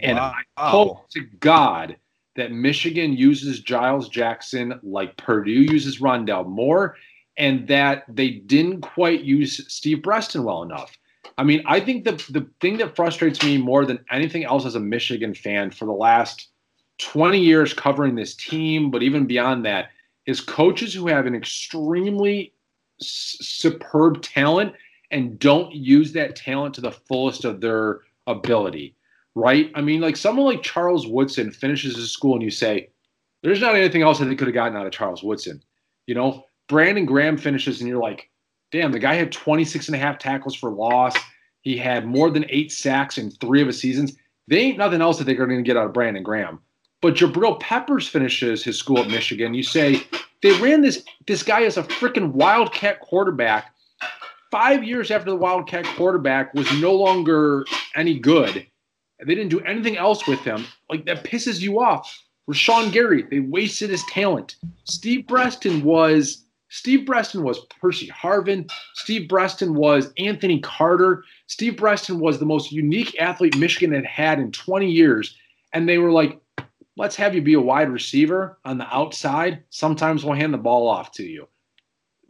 And wow. I hope to God that Michigan uses Giles Jackson like Purdue uses Rondell Moore – and that they didn't quite use Steve Breaston well enough. I mean, I think the the thing that frustrates me more than anything else as a Michigan fan for the last twenty years covering this team, but even beyond that, is coaches who have an extremely s- superb talent and don't use that talent to the fullest of their ability, right? I mean, like someone like Charles Woodson finishes his school and you say, there's not anything else that they could have gotten out of Charles Woodson. You know, Brandon Graham finishes and you're like, damn, the guy had twenty-six and a half tackles for loss. He had more than eight sacks in three of his seasons. They ain't nothing else that they're going to get out of Brandon Graham. But Jabril Peppers finishes his school at Michigan. You say, they ran this this guy as a freaking Wildcat quarterback. Five years after the Wildcat quarterback was no longer any good, they didn't do anything else with him. Like, that pisses you off. Rashawn Gary, they wasted his talent. Steve Breaston was... Steve Breaston was Percy Harvin. Steve Breaston was Anthony Carter. Steve Breaston was the most unique athlete Michigan had had in twenty years. And they were like, let's have you be a wide receiver on the outside. Sometimes we'll hand the ball off to you.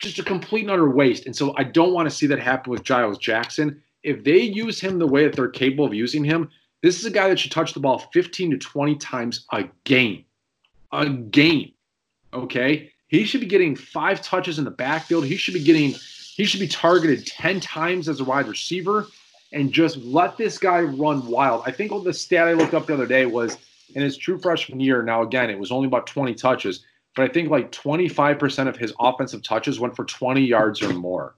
Just a complete and utter waste. And so I don't want to see that happen with Giles Jackson. If they use him the way that they're capable of using him, this is a guy that should touch the ball fifteen to twenty times a game. A game. Okay? He should be getting five touches in the backfield. He should be getting, he should be targeted ten times as a wide receiver and just let this guy run wild. I think the stat I looked up the other day was in his true freshman year. Now, again, it was only about twenty touches, but I think like twenty-five percent of his offensive touches went for twenty yards or more.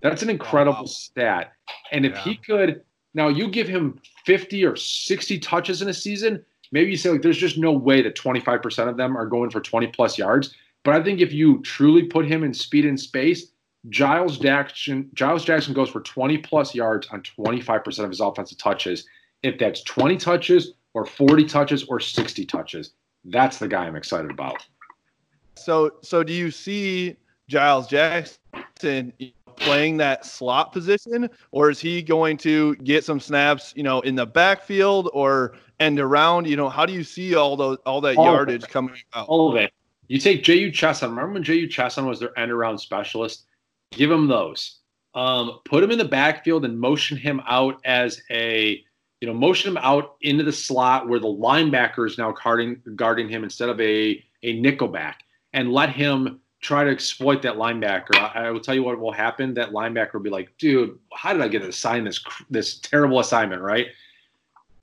That's an incredible wow. stat. And if yeah. he could, now you give him fifty or sixty touches in a season, maybe you say like, there's just no way that twenty-five percent of them are going for twenty plus yards. But I think if you truly put him in speed and space, Giles Jackson Giles Jackson goes for twenty plus yards on twenty-five percent of his offensive touches. If that's twenty touches or forty touches or sixty touches, that's the guy I'm excited about. So, so do you see Giles Jackson playing that slot position, or is he going to get some snaps, you know, in the backfield or end around? You know, how do you see all those all that all yardage coming out? All of it. You take J U. Chesson. Remember when J U. Chesson was their end-around specialist? Give him those. Um, put him in the backfield and motion him out as a, you know, motion him out into the slot where the linebacker is now guarding, guarding him instead of a, a nickelback, and let him try to exploit that linebacker. I, I will tell you what will happen. That linebacker will be like, dude, how did I get assigned this this terrible assignment, right?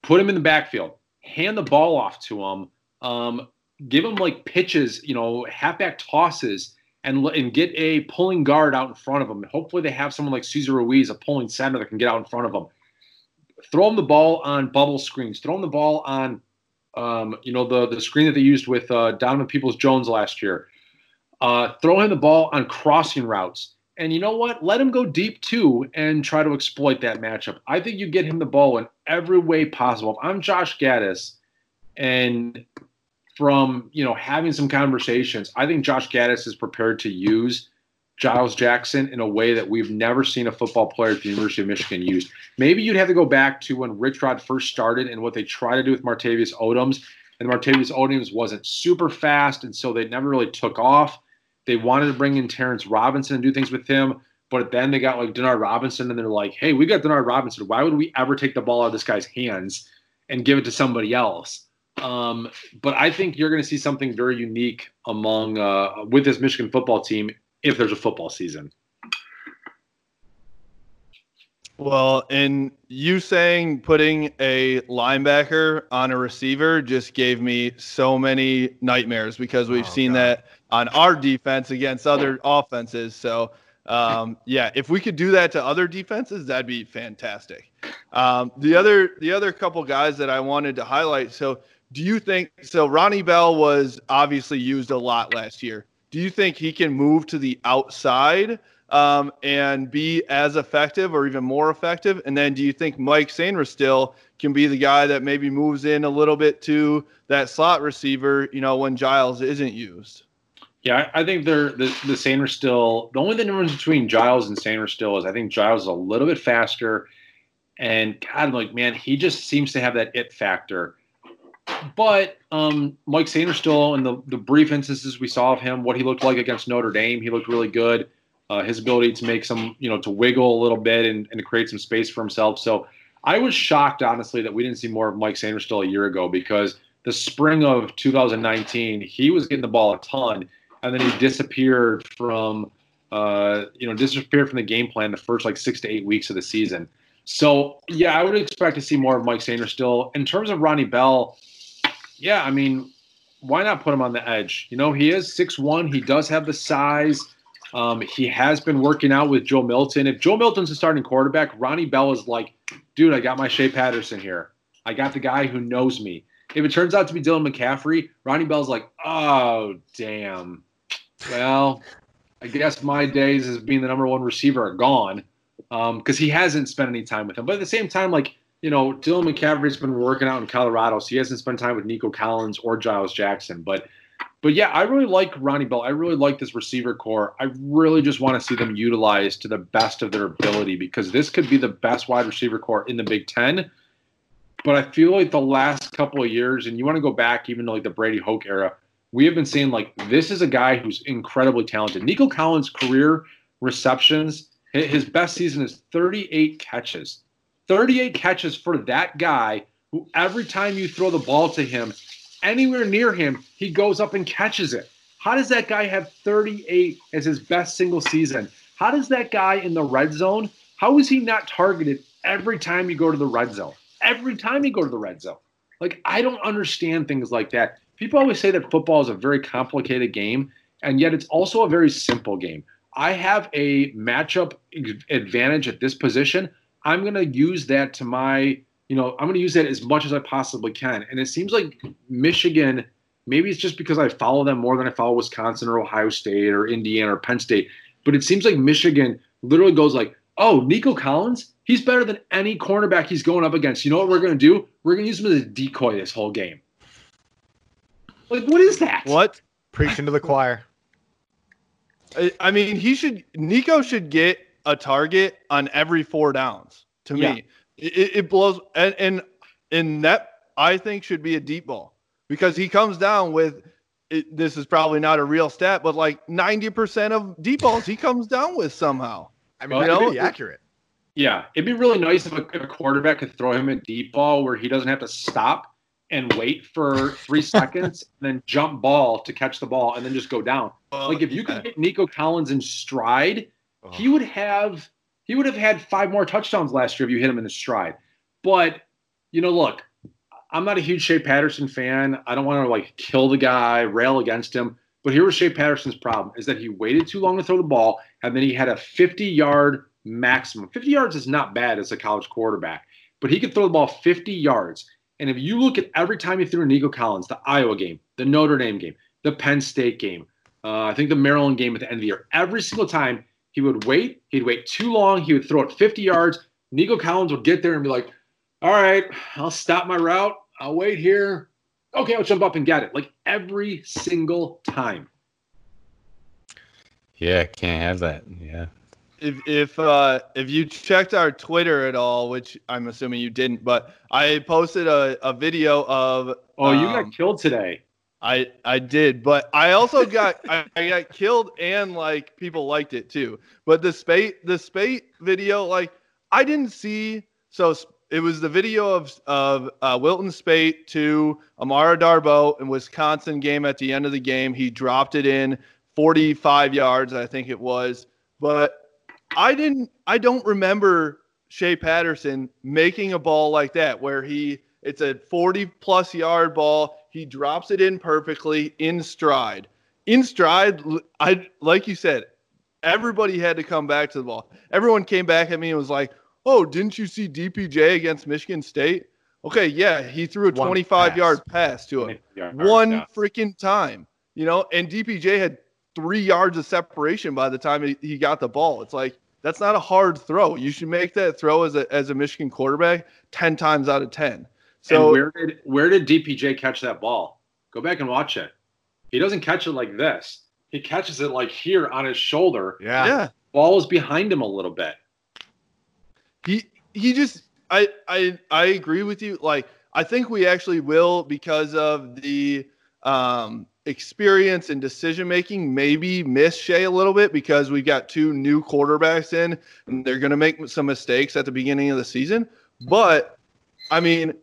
Put him in the backfield. Hand the ball off to him. Um, Give him like pitches, you know, halfback tosses, and and get a pulling guard out in front of him. Hopefully they have someone like Cesar Ruiz, a pulling center that can get out in front of him. Throw him the ball on bubble screens. Throw him the ball on, um, you know, the, the screen that they used with uh, Donovan Peoples-Jones last year. Uh, throw him the ball on crossing routes. And you know what? Let him go deep too and try to exploit that matchup. I think you get him the ball in every way possible. If I'm Josh Gaddis and – from, you know, having some conversations, I think Josh Gaddis is prepared to use Giles Jackson in a way that we've never seen a football player at the University of Michigan used. Maybe you'd have to go back to when Rich Rod first started and what they tried to do with Martavious Odoms, and Martavious Odoms wasn't super fast, and so they never really took off. They wanted to bring in Terrence Robinson and do things with him, but then they got like Denard Robinson, and they're like, hey, we got Denard Robinson. Why would we ever take the ball out of this guy's hands and give it to somebody else? Um, but I think you're going to see something very unique among uh, with this Michigan football team if there's a football season. Well, and you saying putting a linebacker on a receiver just gave me so many nightmares because we've oh, seen God. that on our defense against other offenses. So, um, yeah, if we could do that to other defenses, that'd be fantastic. Um, the other the other couple guys that I wanted to highlight, so – do you think – so Ronnie Bell was obviously used a lot last year. Do you think he can move to the outside um, and be as effective or even more effective? And then do you think Mike Sainristil can be the guy that maybe moves in a little bit to that slot receiver, you know, when Giles isn't used? Yeah, I think they're the, the Sainristil – the only difference between Giles and Sainristil is I think Giles is a little bit faster. And, God, I'm like, man, he just seems to have that it factor. But um, Mike Sainristil, in the, the brief instances we saw of him, what he looked like against Notre Dame, he looked really good. uh, his ability to make some, you know, to wiggle a little bit and, and to create some space for himself. So I was shocked, honestly, that we didn't see more of Mike Sainristil a year ago, because the spring of two thousand nineteen, he was getting the ball a ton, and then he disappeared from, uh, you know, disappeared from the game plan the first like six to eight weeks of the season. So, yeah, I would expect to see more of Mike Sainristil. In terms of Ronnie Bell, yeah, I mean, why not put him on the edge? You know, he is six one. He does have the size. Um, he has been working out with Joe Milton. If Joe Milton's the starting quarterback, Ronnie Bell is like, dude, I got my Shea Patterson here. I got the guy who knows me. If it turns out to be Dylan McCaffrey, Ronnie Bell's like, oh, damn. Well, I guess my days as being the number one receiver are gone. Because um, he hasn't spent any time with him. But at the same time, like, you know, Dylan McCaffrey's been working out in Colorado, so he hasn't spent time with Nico Collins or Giles Jackson. But, but yeah, I really like Ronnie Bell. I really like this receiver core. I really just want to see them utilized to the best of their ability, because this could be the best wide receiver core in the Big Ten. But I feel like the last couple of years, and you want to go back even to like the Brady Hoke era, we have been seeing, like, this is a guy who's incredibly talented. Nico Collins' career receptions, his best season is thirty-eight catches. thirty-eight catches for that guy who every time you throw the ball to him, anywhere near him, he goes up and catches it. How does that guy have thirty-eight as his best single season? How does that guy in the red zone, how is he not targeted every time you go to the red zone? Every time you go to the red zone. Like, I don't understand things like that. People always say that football is a very complicated game, and yet it's also a very simple game. I have a matchup advantage at this position. I'm going to use that to my, you know, I'm going to use that as much as I possibly can. And it seems like Michigan, maybe it's just because I follow them more than I follow Wisconsin or Ohio State or Indiana or Penn State, but it seems like Michigan literally goes like, oh, Nico Collins, he's better than any cornerback he's going up against. You know what we're going to do? We're going to use him as a decoy this whole game. Like, what is that? What? Preaching to the choir. I mean, he should – Nico should get a target on every four downs to me. Yeah. It, it blows and, – and and that, I think, should be a deep ball, because he comes down with – this is probably not a real stat, but like ninety percent of deep balls he comes down with somehow. I mean, well, that would be accurate. Yeah. It'd be really nice if a, if a quarterback could throw him a deep ball where he doesn't have to stop and wait for three seconds and then jump ball to catch the ball and then just go down. Uh, like if you could hit Nico Collins in stride, uh, he would have, he would have had five more touchdowns last year if you hit him in the stride. But, you know, look, I'm not a huge Shea Patterson fan. I don't want to like kill the guy, rail against him. But here was Shea Patterson's problem, is that he waited too long to throw the ball. And then he had a fifty yard maximum. fifty yards is not bad as a college quarterback, but he could throw the ball fifty yards. And if you look at every time he threw Nico Collins, the Iowa game, the Notre Dame game, the Penn State game, uh, I think the Maryland game at the end of the year, every single time he would wait, he'd wait too long, he would throw it fifty yards, Nico Collins would get there and be like, all right, I'll stop my route, I'll wait here, okay, I'll jump up and get it. Like every single time. Yeah, can't have that, yeah. If if uh, if you checked our Twitter at all, which I'm assuming you didn't, but I posted a, a video of. Oh, you um, got killed today. I, I did, but I also got I, I got killed, and like people liked it too. But the Speight the Speight video, like I didn't see. So it was the video of of uh, Wilton Speight to Amara Darbo in Wisconsin game. At the end of the game, he dropped it in forty-five yards, I think it was, but. I didn't. I don't remember Shea Patterson making a ball like that where he. It's a forty plus yard ball. He drops it in perfectly in stride. In stride, I like you said, everybody had to come back to the ball. Everyone came back at me and was like, "Oh, didn't you see D P J against Michigan State? Okay, yeah, he threw a twenty-five yard pass to him one freaking time, you know." And D P J had three yards of separation by the time he got the ball. It's like, that's not a hard throw. You should make that throw as a as a Michigan quarterback ten times out of ten. So and where did where did D P J catch that ball? Go back and watch it. He doesn't catch it like this. He catches it like here on his shoulder. Yeah, yeah. Ball is behind him a little bit. He he just I I I agree with you. Like I think we actually will, because of the um experience and decision-making maybe miss Shea a little bit because we've got two new quarterbacks in, and they're going to make some mistakes at the beginning of the season. But, I mean,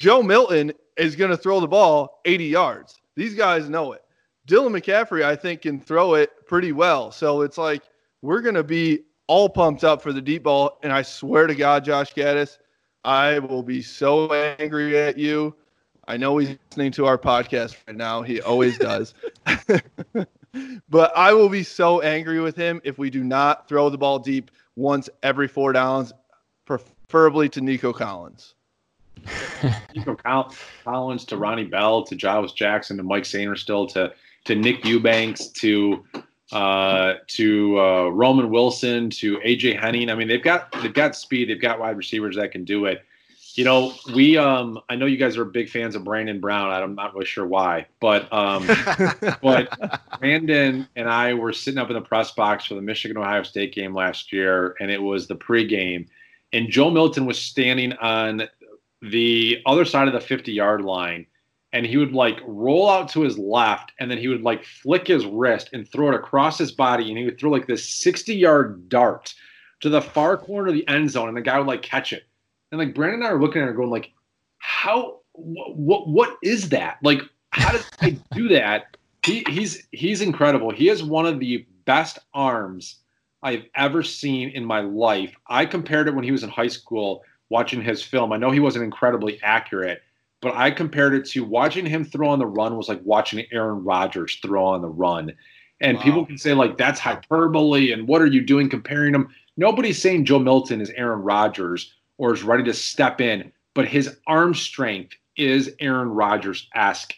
Joe Milton is going to throw the ball eighty yards. These guys know it. Dylan McCaffrey, I think, can throw it pretty well. So it's like we're going to be all pumped up for the deep ball, and I swear to God, Josh Gaddis, I will be so angry at you. I know he's listening to our podcast right now. He always does. But I will be so angry with him if we do not throw the ball deep once every four downs, preferably to Nico Collins. Nico Collins to Ronnie Bell to Giles Jackson to Mike Sainristil to to Nick Eubanks to uh, to uh, Roman Wilson to A J Henning. I mean, they've got they've got speed. They've got wide receivers that can do it. You know, we um, I know you guys are big fans of Brandon Brown. I'm not really sure why, but um, but Brandon and I were sitting up in the press box for the Michigan Ohio State game last year, and it was the pregame, and Joe Milton was standing on the other side of the fifty-yard line, and he would like roll out to his left, and then he would like flick his wrist and throw it across his body, and he would throw like this sixty-yard dart to the far corner of the end zone, and the guy would like catch it. And, like, Brandon and I are looking at her going, like, how wh- – what, what is that? Like, how does I do that? He, he's he's incredible. He is one of the best arms I've ever seen in my life. I compared it when he was in high school watching his film. I know he wasn't incredibly accurate, but I compared it to watching him throw on the run was like watching Aaron Rodgers throw on the run. And wow. People can say, like, that's hyperbole and what are you doing comparing him? Nobody's saying Joe Milton is Aaron Rodgers or is ready to step in, but his arm strength is Aaron Rodgers-esque.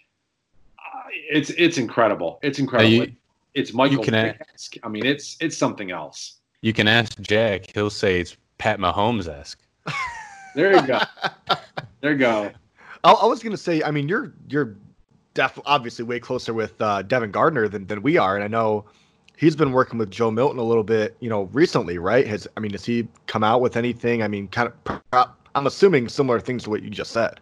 Uh, it's it's incredible. It's incredible. You, it's Michael Spath-esque. I mean, it's it's something else. You can ask Jack. He'll say it's Pat Mahomes-esque. There you go. There you go. I, I was gonna say. I mean, you're you're def- obviously way closer with uh, Devin Gardner than than we are, and I know he's been working with Joe Milton a little bit, you know, recently, right? Has I mean, has he come out with anything? I mean, kind of, I'm assuming similar things to what you just said.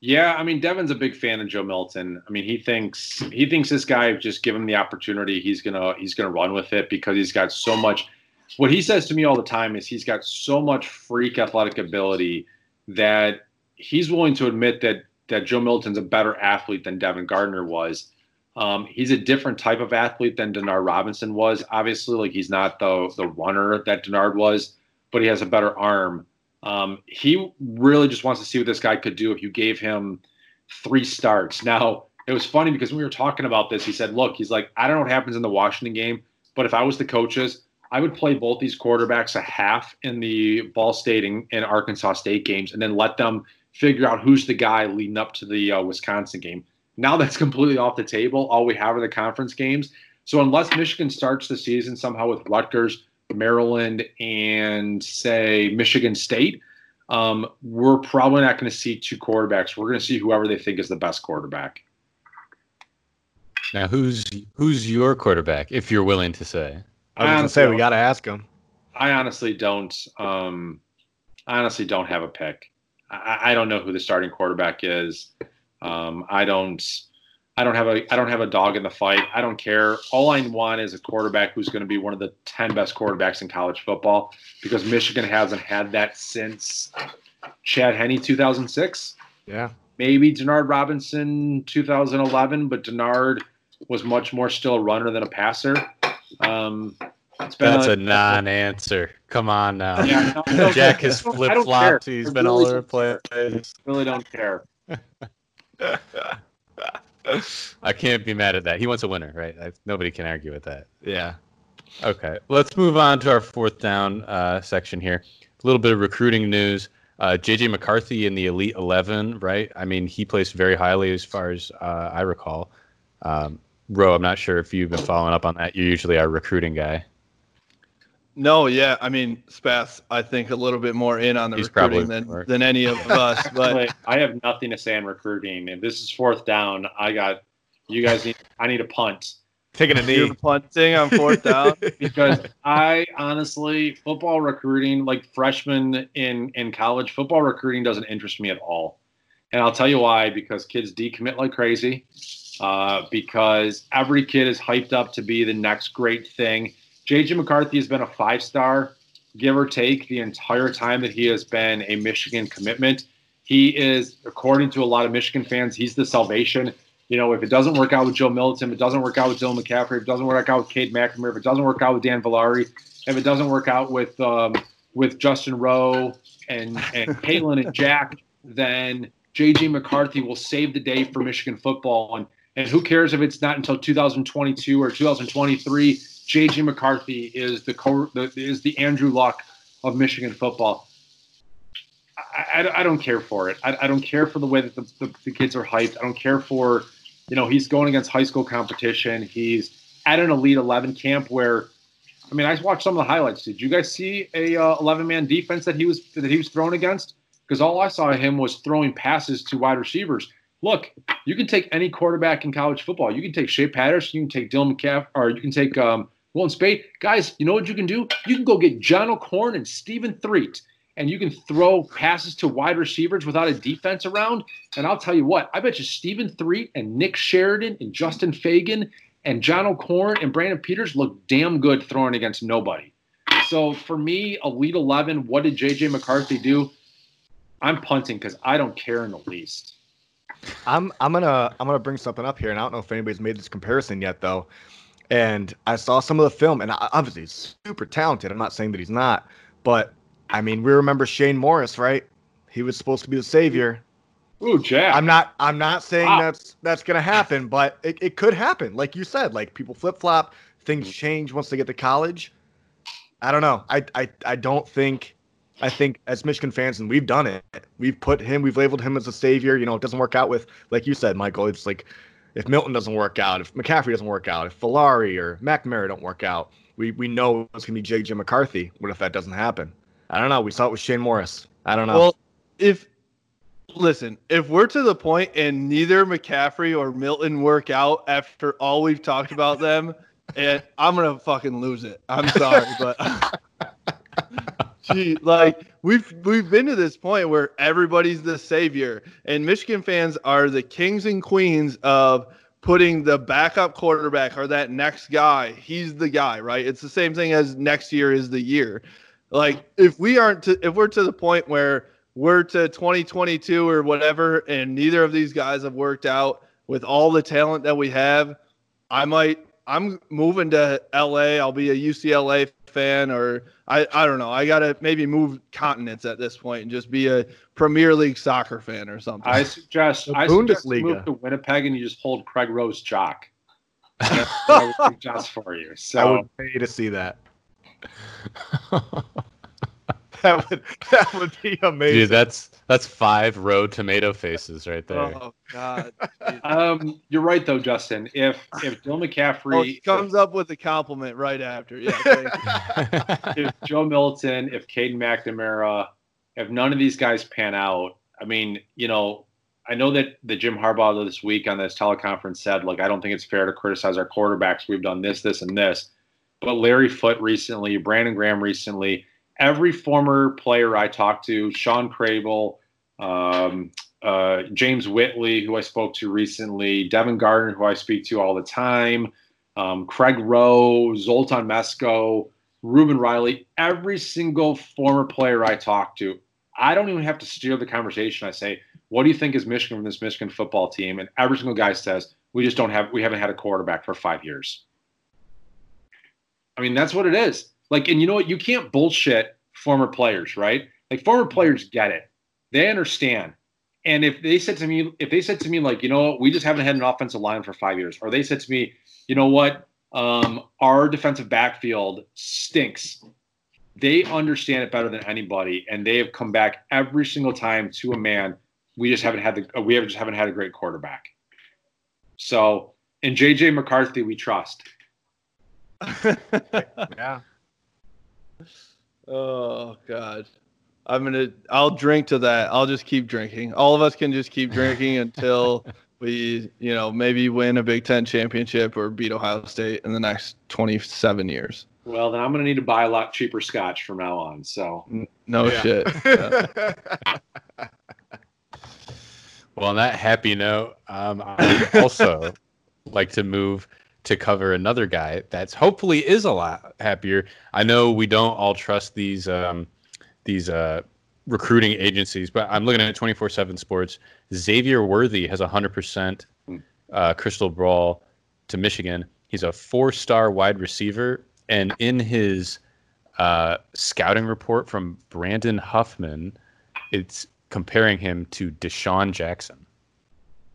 Yeah, I mean, Devin's a big fan of Joe Milton. I mean, he thinks he thinks this guy, just give him the opportunity, he's gonna he's gonna run with it because he's got so much. What he says to me all the time is he's got so much freak athletic ability that he's willing to admit that that Joe Milton's a better athlete than Devin Gardner was. Um, he's a different type of athlete than Denard Robinson was. Obviously, like he's not the the runner that Denard was, but he has a better arm. Um, he really just wants to see what this guy could do if you gave him three starts. Now, it was funny because when we were talking about this, he said, look, he's like, I don't know what happens in the Washington game, but if I was the coaches, I would play both these quarterbacks a half in the Ball State and, and Arkansas State games and then let them figure out who's the guy leading up to the uh, Wisconsin game. Now that's completely off the table. All we have are the conference games. So unless Michigan starts the season somehow with Rutgers, Maryland, and, say, Michigan State, um, we're probably not going to see two quarterbacks. We're going to see whoever they think is the best quarterback. Now, who's who's your quarterback, if you're willing to say? I was going to say we got to ask him. I honestly don't. Um, I honestly don't have a pick. I, I don't know who the starting quarterback is. Um, I don't, I don't have a, I don't have a dog in the fight. I don't care. All I want is a quarterback who's going to be one of the ten best quarterbacks in college football because Michigan hasn't had that since Chad Henne two thousand six. Yeah, maybe Denard Robinson two thousand eleven, but Denard was much more still a runner than a passer. Um, it's been That's a, a non-answer. Come on now, yeah, no, no, Jack has flip-flopped. He's I been really all over the place. Really don't care. I can't be mad at that. He wants a winner, right? I, nobody can argue with that. Yeah. Okay. Let's move on to our fourth down uh, section here. A little bit of recruiting news. Uh, J J. McCarthy in the Elite eleven, right? I mean, he placed very highly as far as uh, I recall. Um, Ro, I'm not sure if you've been following up on that. You're usually our recruiting guy. No, yeah. I mean, Spath's, I think, a little bit more in on the He's recruiting than, than any of us. But Wait, I have nothing to say on recruiting. If this is fourth down, I got you guys need I need a punt. Taking a knee. Punting on fourth down. Because I honestly, football recruiting, like freshmen in, in college, football recruiting doesn't interest me at all. And I'll tell you why, because kids decommit like crazy. uh, because every kid is hyped up to be the next great thing. J J. McCarthy has been a five-star, give or take, the entire time that he has been a Michigan commitment. He is, according to a lot of Michigan fans, he's the salvation. You know, if it doesn't work out with Joe Milton, if it doesn't work out with Dylan McCaffrey, if it doesn't work out with Cade McNamara, if it doesn't work out with Dan Villari, if it doesn't work out with um, with Justin Rowe and, and Kalen and Jack, then J J. McCarthy will save the day for Michigan football. And, and who cares if it's not until two thousand twenty-two or two thousand twenty-three? J J. McCarthy is the, co- the is the Andrew Luck of Michigan football. I, I, I don't care for it. I, I don't care for the way that the, the, the kids are hyped. I don't care for, you know, he's going against high school competition. He's at an Elite eleven camp where, I mean, I watched some of the highlights. Did you guys see a uh, eleven-man defense that he was that he was thrown against? Because all I saw of him was throwing passes to wide receivers. Look, you can take any quarterback in college football. You can take Shea Patterson. You can take Dylan McCaffrey. Or you can take um, Wilton Speight. Guys, you know what you can do? You can go get John O'Corn and Stephen Threet. And you can throw passes to wide receivers without a defense around. And I'll tell you what, I bet you Stephen Threet and Nick Sheridan and Justin Fagan and John O'Corn and Brandon Peters look damn good throwing against nobody. So for me, Elite eleven, what did J J. McCarthy do? I'm punting because I don't care in the least. I'm I'm gonna I'm gonna bring something up here, and I don't know if anybody's made this comparison yet though. And I saw some of the film, and obviously he's super talented. I'm not saying that he's not, but I mean, we remember Shane Morris, right? He was supposed to be the savior. Ooh, Jack. I'm not I'm not saying wow. that's that's gonna happen, but it, it could happen. Like you said, like people flip flop, things change once they get to college. I don't know. I I I don't think I think as Michigan fans, and we've done it, we've put him, we've labeled him as a savior. You know, it doesn't work out with, like you said, Michael, it's like if Milton doesn't work out, if McCaffrey doesn't work out, if Villari or McNamara don't work out, we we know it's gonna be J J. McCarthy. What if that doesn't happen? I don't know. We saw it with Shane Morris. I don't know. Well, if listen, if we're to the point and neither McCaffrey or Milton work out after all we've talked about them, and I'm gonna fucking lose it. I'm sorry, but gee, like we've we've been to this point where everybody's the savior, and Michigan fans are the kings and queens of putting the backup quarterback or that next guy. He's the guy, right? It's the same thing as next year is the year. Like if we aren't, to, if we're to the point where we're to twenty twenty-two or whatever, and neither of these guys have worked out with all the talent that we have, I might, I'm moving to L A. I'll be a U C L A fan, or I, I don't know. I gotta maybe move continents at this point and just be a Premier League soccer fan or something. I suggest the I suggest you move to Winnipeg and you just hold Craig Rowe's jock. That's what I would suggest for you. So I would pay to see that. that would that would be amazing. Dude, that's that's five Ro tomato faces right there. Oh God. um, you're right though, Justin. If if Joe McCaffrey oh, he comes if, up with a compliment right after, yeah. If Joe Milton, if Cade McNamara, if none of these guys pan out, I mean, you know, I know that the Jim Harbaugh this week on this teleconference said, "Look, I don't think it's fair to criticize our quarterbacks. We've done this, this, and this." But Larry Foote recently, Brandon Graham recently, every former player I talked to, Sean Crable, um, uh, James Whitley, who I spoke to recently, Devin Gardner, who I speak to all the time, um, Craig Rowe, Zoltan Mesko, Reuben Riley, every single former player I talked to, I don't even have to steer the conversation. I say, what do you think is Michigan from this Michigan football team? And every single guy says, we just don't have, we haven't had a quarterback for five years. I mean, that's what it is. Like, and you know what? You can't bullshit former players, right? Like, former players get it. They understand. And if they said to me, if they said to me, like, you know what, we just haven't had an offensive line for five years, or they said to me, you know what, um, our defensive backfield stinks. They understand it better than anybody, and they have come back every single time to a man. We just haven't had the we have just haven't had a great quarterback. So, and J J. McCarthy, we trust. Yeah. Oh God. I'm gonna I'll drink to that. I'll just keep drinking. All of us can just keep drinking until we, you know, maybe win a Big Ten championship or beat Ohio State in the next twenty-seven years. Well, then I'm gonna need to buy a lot cheaper scotch from now on. So no yeah. shit. Yeah. Well, on that happy note, um, I also like to move to cover another guy that's hopefully is a lot happier. I know we don't all trust these um, these uh, recruiting agencies, but I'm looking at twenty-four seven Sports. Xavier Worthy has one hundred percent uh, Crystal Ball to Michigan. He's a four-star wide receiver, and in his uh, scouting report from Brandon Huffman, it's comparing him to Deshaun Jackson.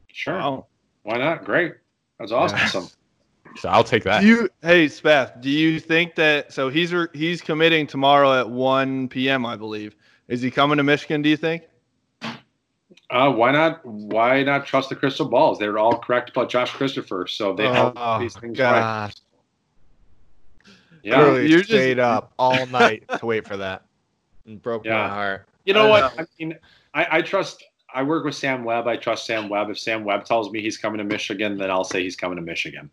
Sure. Oh. Why not? Great. That's awesome. Yes. So I'll take that. Do you, hey, Spath, do you think that – so he's re, he's committing tomorrow at one p.m., I believe. Is he coming to Michigan, do you think? Uh, why not Why not trust the crystal balls? They were all correct about Josh Christopher, so they have oh, these things God. right. Yeah, really you stayed just... up all night to wait for that. And broke yeah. my heart. You know I what? Know. I mean, I, I trust – I work with Sam Webb. I trust Sam Webb. If Sam Webb tells me he's coming to Michigan, then I'll say he's coming to Michigan.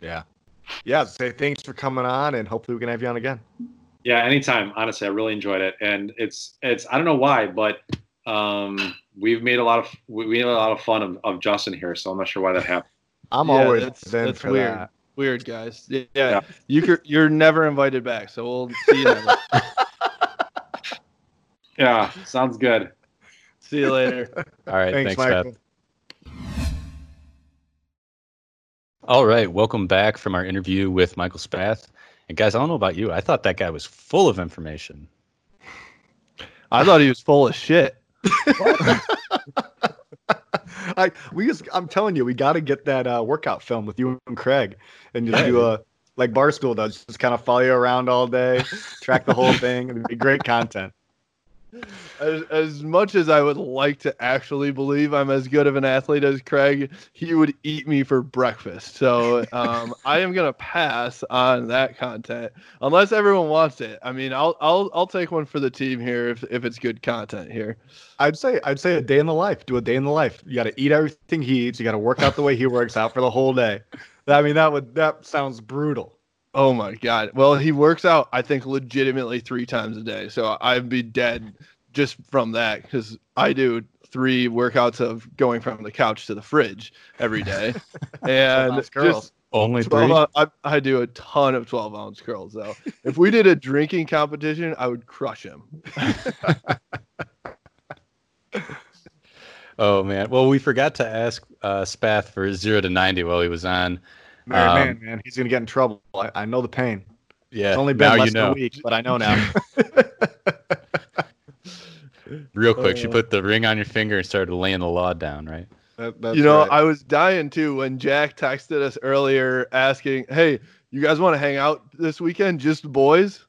Yeah. Yeah. Say thanks for coming on, and hopefully we can have you on again. Yeah. Anytime. Honestly, I really enjoyed it. And it's, it's, I don't know why, but um, we've made a lot of, we, we had a lot of fun of, of Justin here. So I'm not sure why that happened. I'm yeah, always that's, in that's for weird. that. Weird guys. Yeah. yeah. You could, you're never invited back. So we'll see you. Yeah. Sounds good. See you later. All right. Thanks, thanks Michael. Pat. All right, welcome back from our interview with Michael Spath. And guys, I don't know about you. I thought that guy was full of information. I thought he was full of shit. I we just I'm telling you, we got to get that uh, workout film with you and Craig, and just do a like Barstool does, just kind of follow you around all day, track the whole thing. It'd be great content. As, as much as I would like to actually believe I'm as good of an athlete as Craig, he would eat me for breakfast. So um, I am going to pass on that content unless everyone wants it. I mean, I'll I'll I'll take one for the team here if, if it's good content here. I'd say I'd say a day in the life. Do a day in the life. You got to eat everything he eats. You got to work out the way he works out for the whole day. I mean, that would that sounds brutal. Oh, my God. Well, he works out, I think, legitimately three times a day. So I'd be dead just from that because I do three workouts of going from the couch to the fridge every day. And just only three. I, I do a ton of twelve-ounce curls, though. If we did a drinking competition, I would crush him. Oh, man. Well, we forgot to ask uh, Spath for his zero to ninety while he was on. Man, um, man, man, he's going to get in trouble. I, I know the pain. Yeah, it's only been less you know. than a week, but I know now. Real quick, uh, she put the ring on your finger and started laying the law down, right? That, that's you know, right. I was dying, too, when Jack texted us earlier asking, hey, you guys want to hang out this weekend, just boys?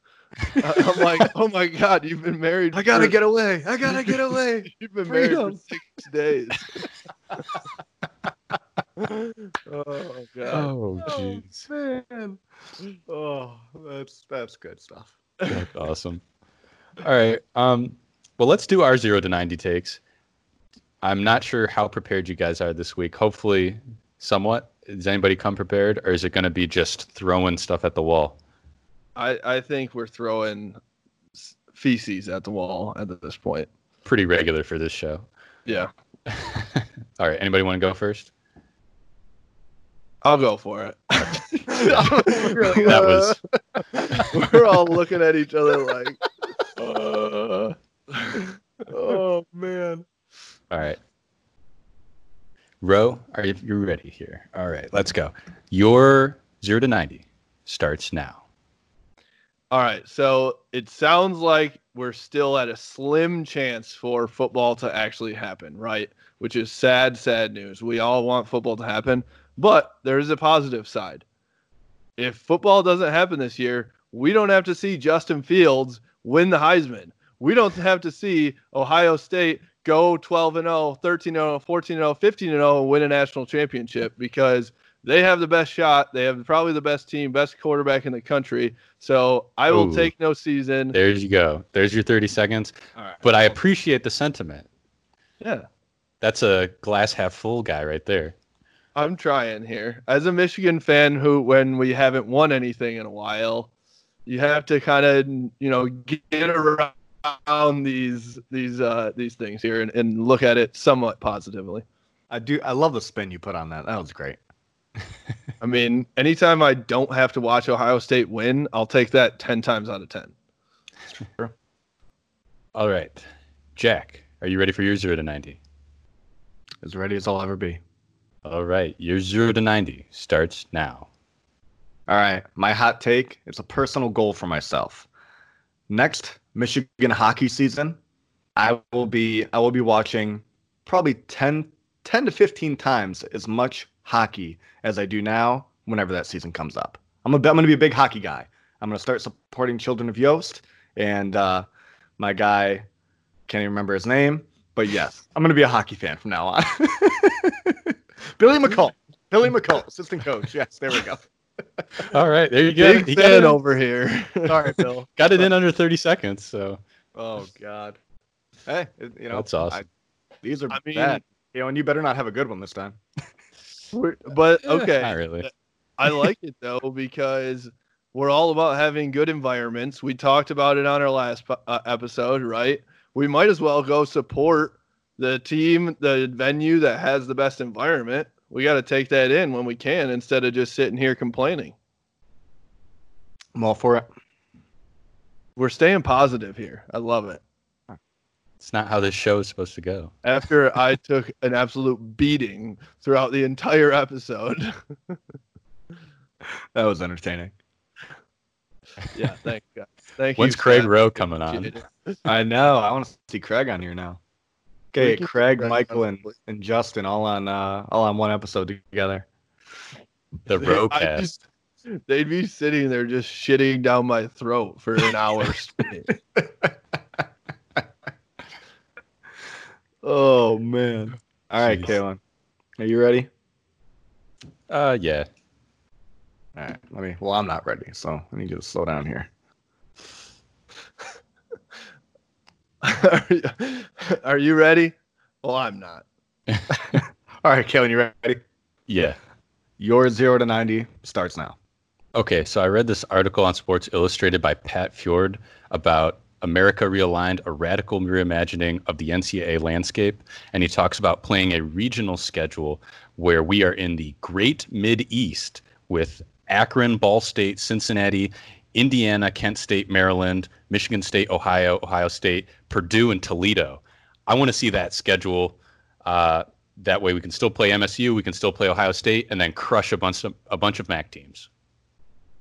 I'm like, oh, my God, you've been married. I got to for... get away. I got to get away. You've been Freedom. married for six days. Oh God! Oh jeez! Oh, man! Oh, that's that's good stuff. That's awesome. All right. Um. Well, let's do our zero to ninety takes. I'm not sure how prepared you guys are this week. Hopefully, somewhat. Does anybody come prepared, or is it going to be just throwing stuff at the wall? I I think we're throwing feces at the wall at this point. Pretty regular for this show. Yeah. All right. Anybody want to go first? I'll go for it. That was. We're all looking at each other like, uh, oh man. All right, Ro, are you you're ready here? All right, let's go. Your zero to ninety starts now. All right, so it sounds like we're still at a slim chance for football to actually happen, right? Which is sad, sad news. We all want football to happen. But there is a positive side. If football doesn't happen this year, we don't have to see Justin Fields win the Heisman. We don't have to see Ohio State go twelve and oh, thirteen and oh, fourteen and oh, fifteen and oh and win a national championship because they have the best shot. They have probably the best team, best quarterback in the country. So I will Ooh, take no season. There you go. There's your thirty seconds. All right. But I appreciate the sentiment. Yeah. That's a glass half full guy right there. I'm trying here. As a Michigan fan who, when we haven't won anything in a while, you have to kind of, you know, get around these these uh, these things here and, and look at it somewhat positively. I do. I love the spin you put on that. That was great. I mean, anytime I don't have to watch Ohio State win, I'll take that ten times out of ten. Sure. All right. Jack, are you ready for your zero to ninety? As ready as I'll ever be. All right. Your zero to ninety starts now. All right. My hot take, it's a personal goal for myself. Next Michigan hockey season, I will be I will be watching probably ten to fifteen times as much hockey as I do now whenever that season comes up. I'm going to be a big hockey guy. I'm going to start supporting Children of Yost, and uh, my guy, can't even remember his name, but yes, I'm going to be a hockey fan from now on. Billy McCall. Billy McCall, assistant coach. Yes, there we go. All right, there you go. Big he got it over here. Sorry, Bill. Got it in under thirty seconds. So. Oh God. Hey, you know that's awesome. I, these are I mean, bad. You know, and you better not have a good one this time. But okay, not really. I like it though because we're all about having good environments. We talked about it on our last uh, episode, right? We might as well go support the team, the venue that has the best environment. We got to take that in when we can instead of just sitting here complaining. I'm all for it. We're staying positive here. I love it. It's not how this show is supposed to go. After I took an absolute beating throughout the entire episode. That was entertaining. Yeah, thank you. Thank When's you, Craig Sam? Rowe coming on? I know. I want to see Craig on here now. Okay, Craig, Michael, and, and Justin all on uh, all on one episode together. The Rocast. They'd be sitting there just shitting down my throat for an hour straight. Oh man! All right, Kalen, are you ready? Uh, yeah. All right. Let me. Well, I'm not ready, so I need you to slow down here. Are you, are you ready? Well, I'm not. All right, Kalen, you ready? Yeah. Your zero to ninety starts now. Okay, so I read this article on Sports Illustrated by Pat Fjord about America Realigned, a radical reimagining of the N C double A landscape. And he talks about playing a regional schedule where we are in the Great Mid-East with Akron, Ball State, Cincinnati, Indiana, Kent State, Maryland, Michigan State, Ohio, Ohio State, Purdue, and Toledo. I want to see that schedule. Uh, that way we can still play M S U, we can still play Ohio State, and then crush a bunch of, a bunch of M A C teams.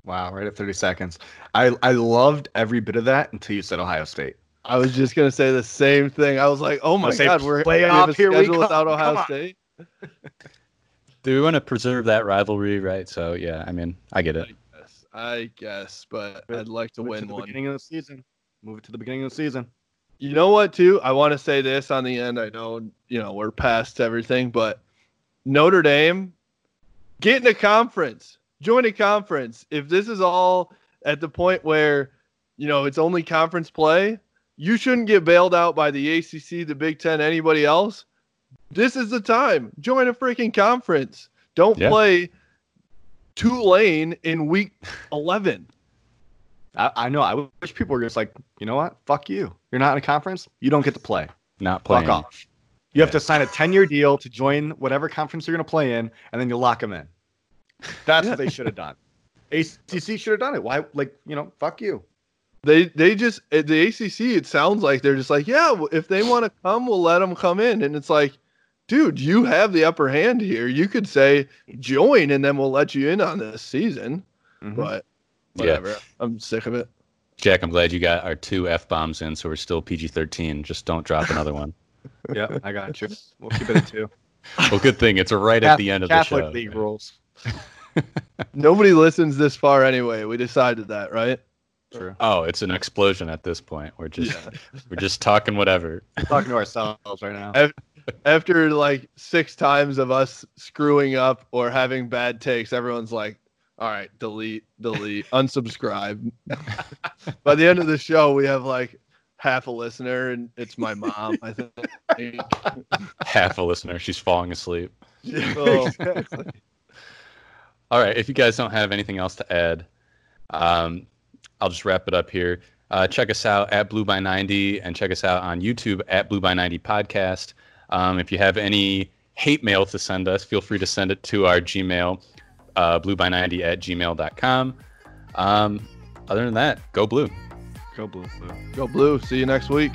Wow, right at thirty seconds. I, I loved every bit of that until you said Ohio State. I was just going to say the same thing. I was like, oh my God, we're playoff here we go without Ohio State. Do we want to preserve that rivalry, right? So, yeah, I mean, I get it. I guess, but I'd like to win one. Beginning of the season. Move it to the beginning of the season. You know what, too? I want to say this on the end. I know, you know, we're past everything, but Notre Dame, get in a conference. Join a conference. If this is all at the point where, you know, it's only conference play, you shouldn't get bailed out by the A C C, the Big Ten, anybody else. This is the time. Join a freaking conference. Don't yeah. play Tulane in week eleven. I, I know. I wish people were just like, you know what? Fuck you. You're not in a conference. You don't get to play. Not playing. Fuck off. You yeah. have to sign a ten-year deal to join whatever conference you're going to play in, and then you lock them in. That's yeah. what they should have done. A C C should have done it. Why? Like, you know, fuck you. They they just the A C C. It sounds like they're just like, yeah, if they want to come, we'll let them come in. And it's like, dude, you have the upper hand here. You could say join, and then we'll let you in on this season. Mm-hmm. But whatever, yeah. I'm sick of it. Jack, I'm glad you got our two F bombs in, so we're still P G thirteen. Just don't drop another one. Yeah, I got you. We'll keep it at two. Well, good thing it's right Catholic, at the end of the show. Catholic League rules. Nobody listens this far anyway. We decided that, right? True. Oh, it's an explosion at this point. We're just yeah. we're just talking whatever. We're talking to ourselves right now. After, after like six times of us screwing up or having bad takes, everyone's like, all right, delete, delete, unsubscribe. By the end of the show, we have like half a listener, and it's my mom, I think. Half a listener. She's falling asleep. Yeah, oh, exactly. All right, if you guys don't have anything else to add, um, I'll just wrap it up here. Uh, check us out at Blue by ninety and check us out on YouTube at Blue by ninety Podcast. Um, if you have any hate mail to send us, feel free to send it to our Gmail, uh, blue by ninety at gmail dot com. Um, other than that, go blue. Go blue. Go blue. See you next week.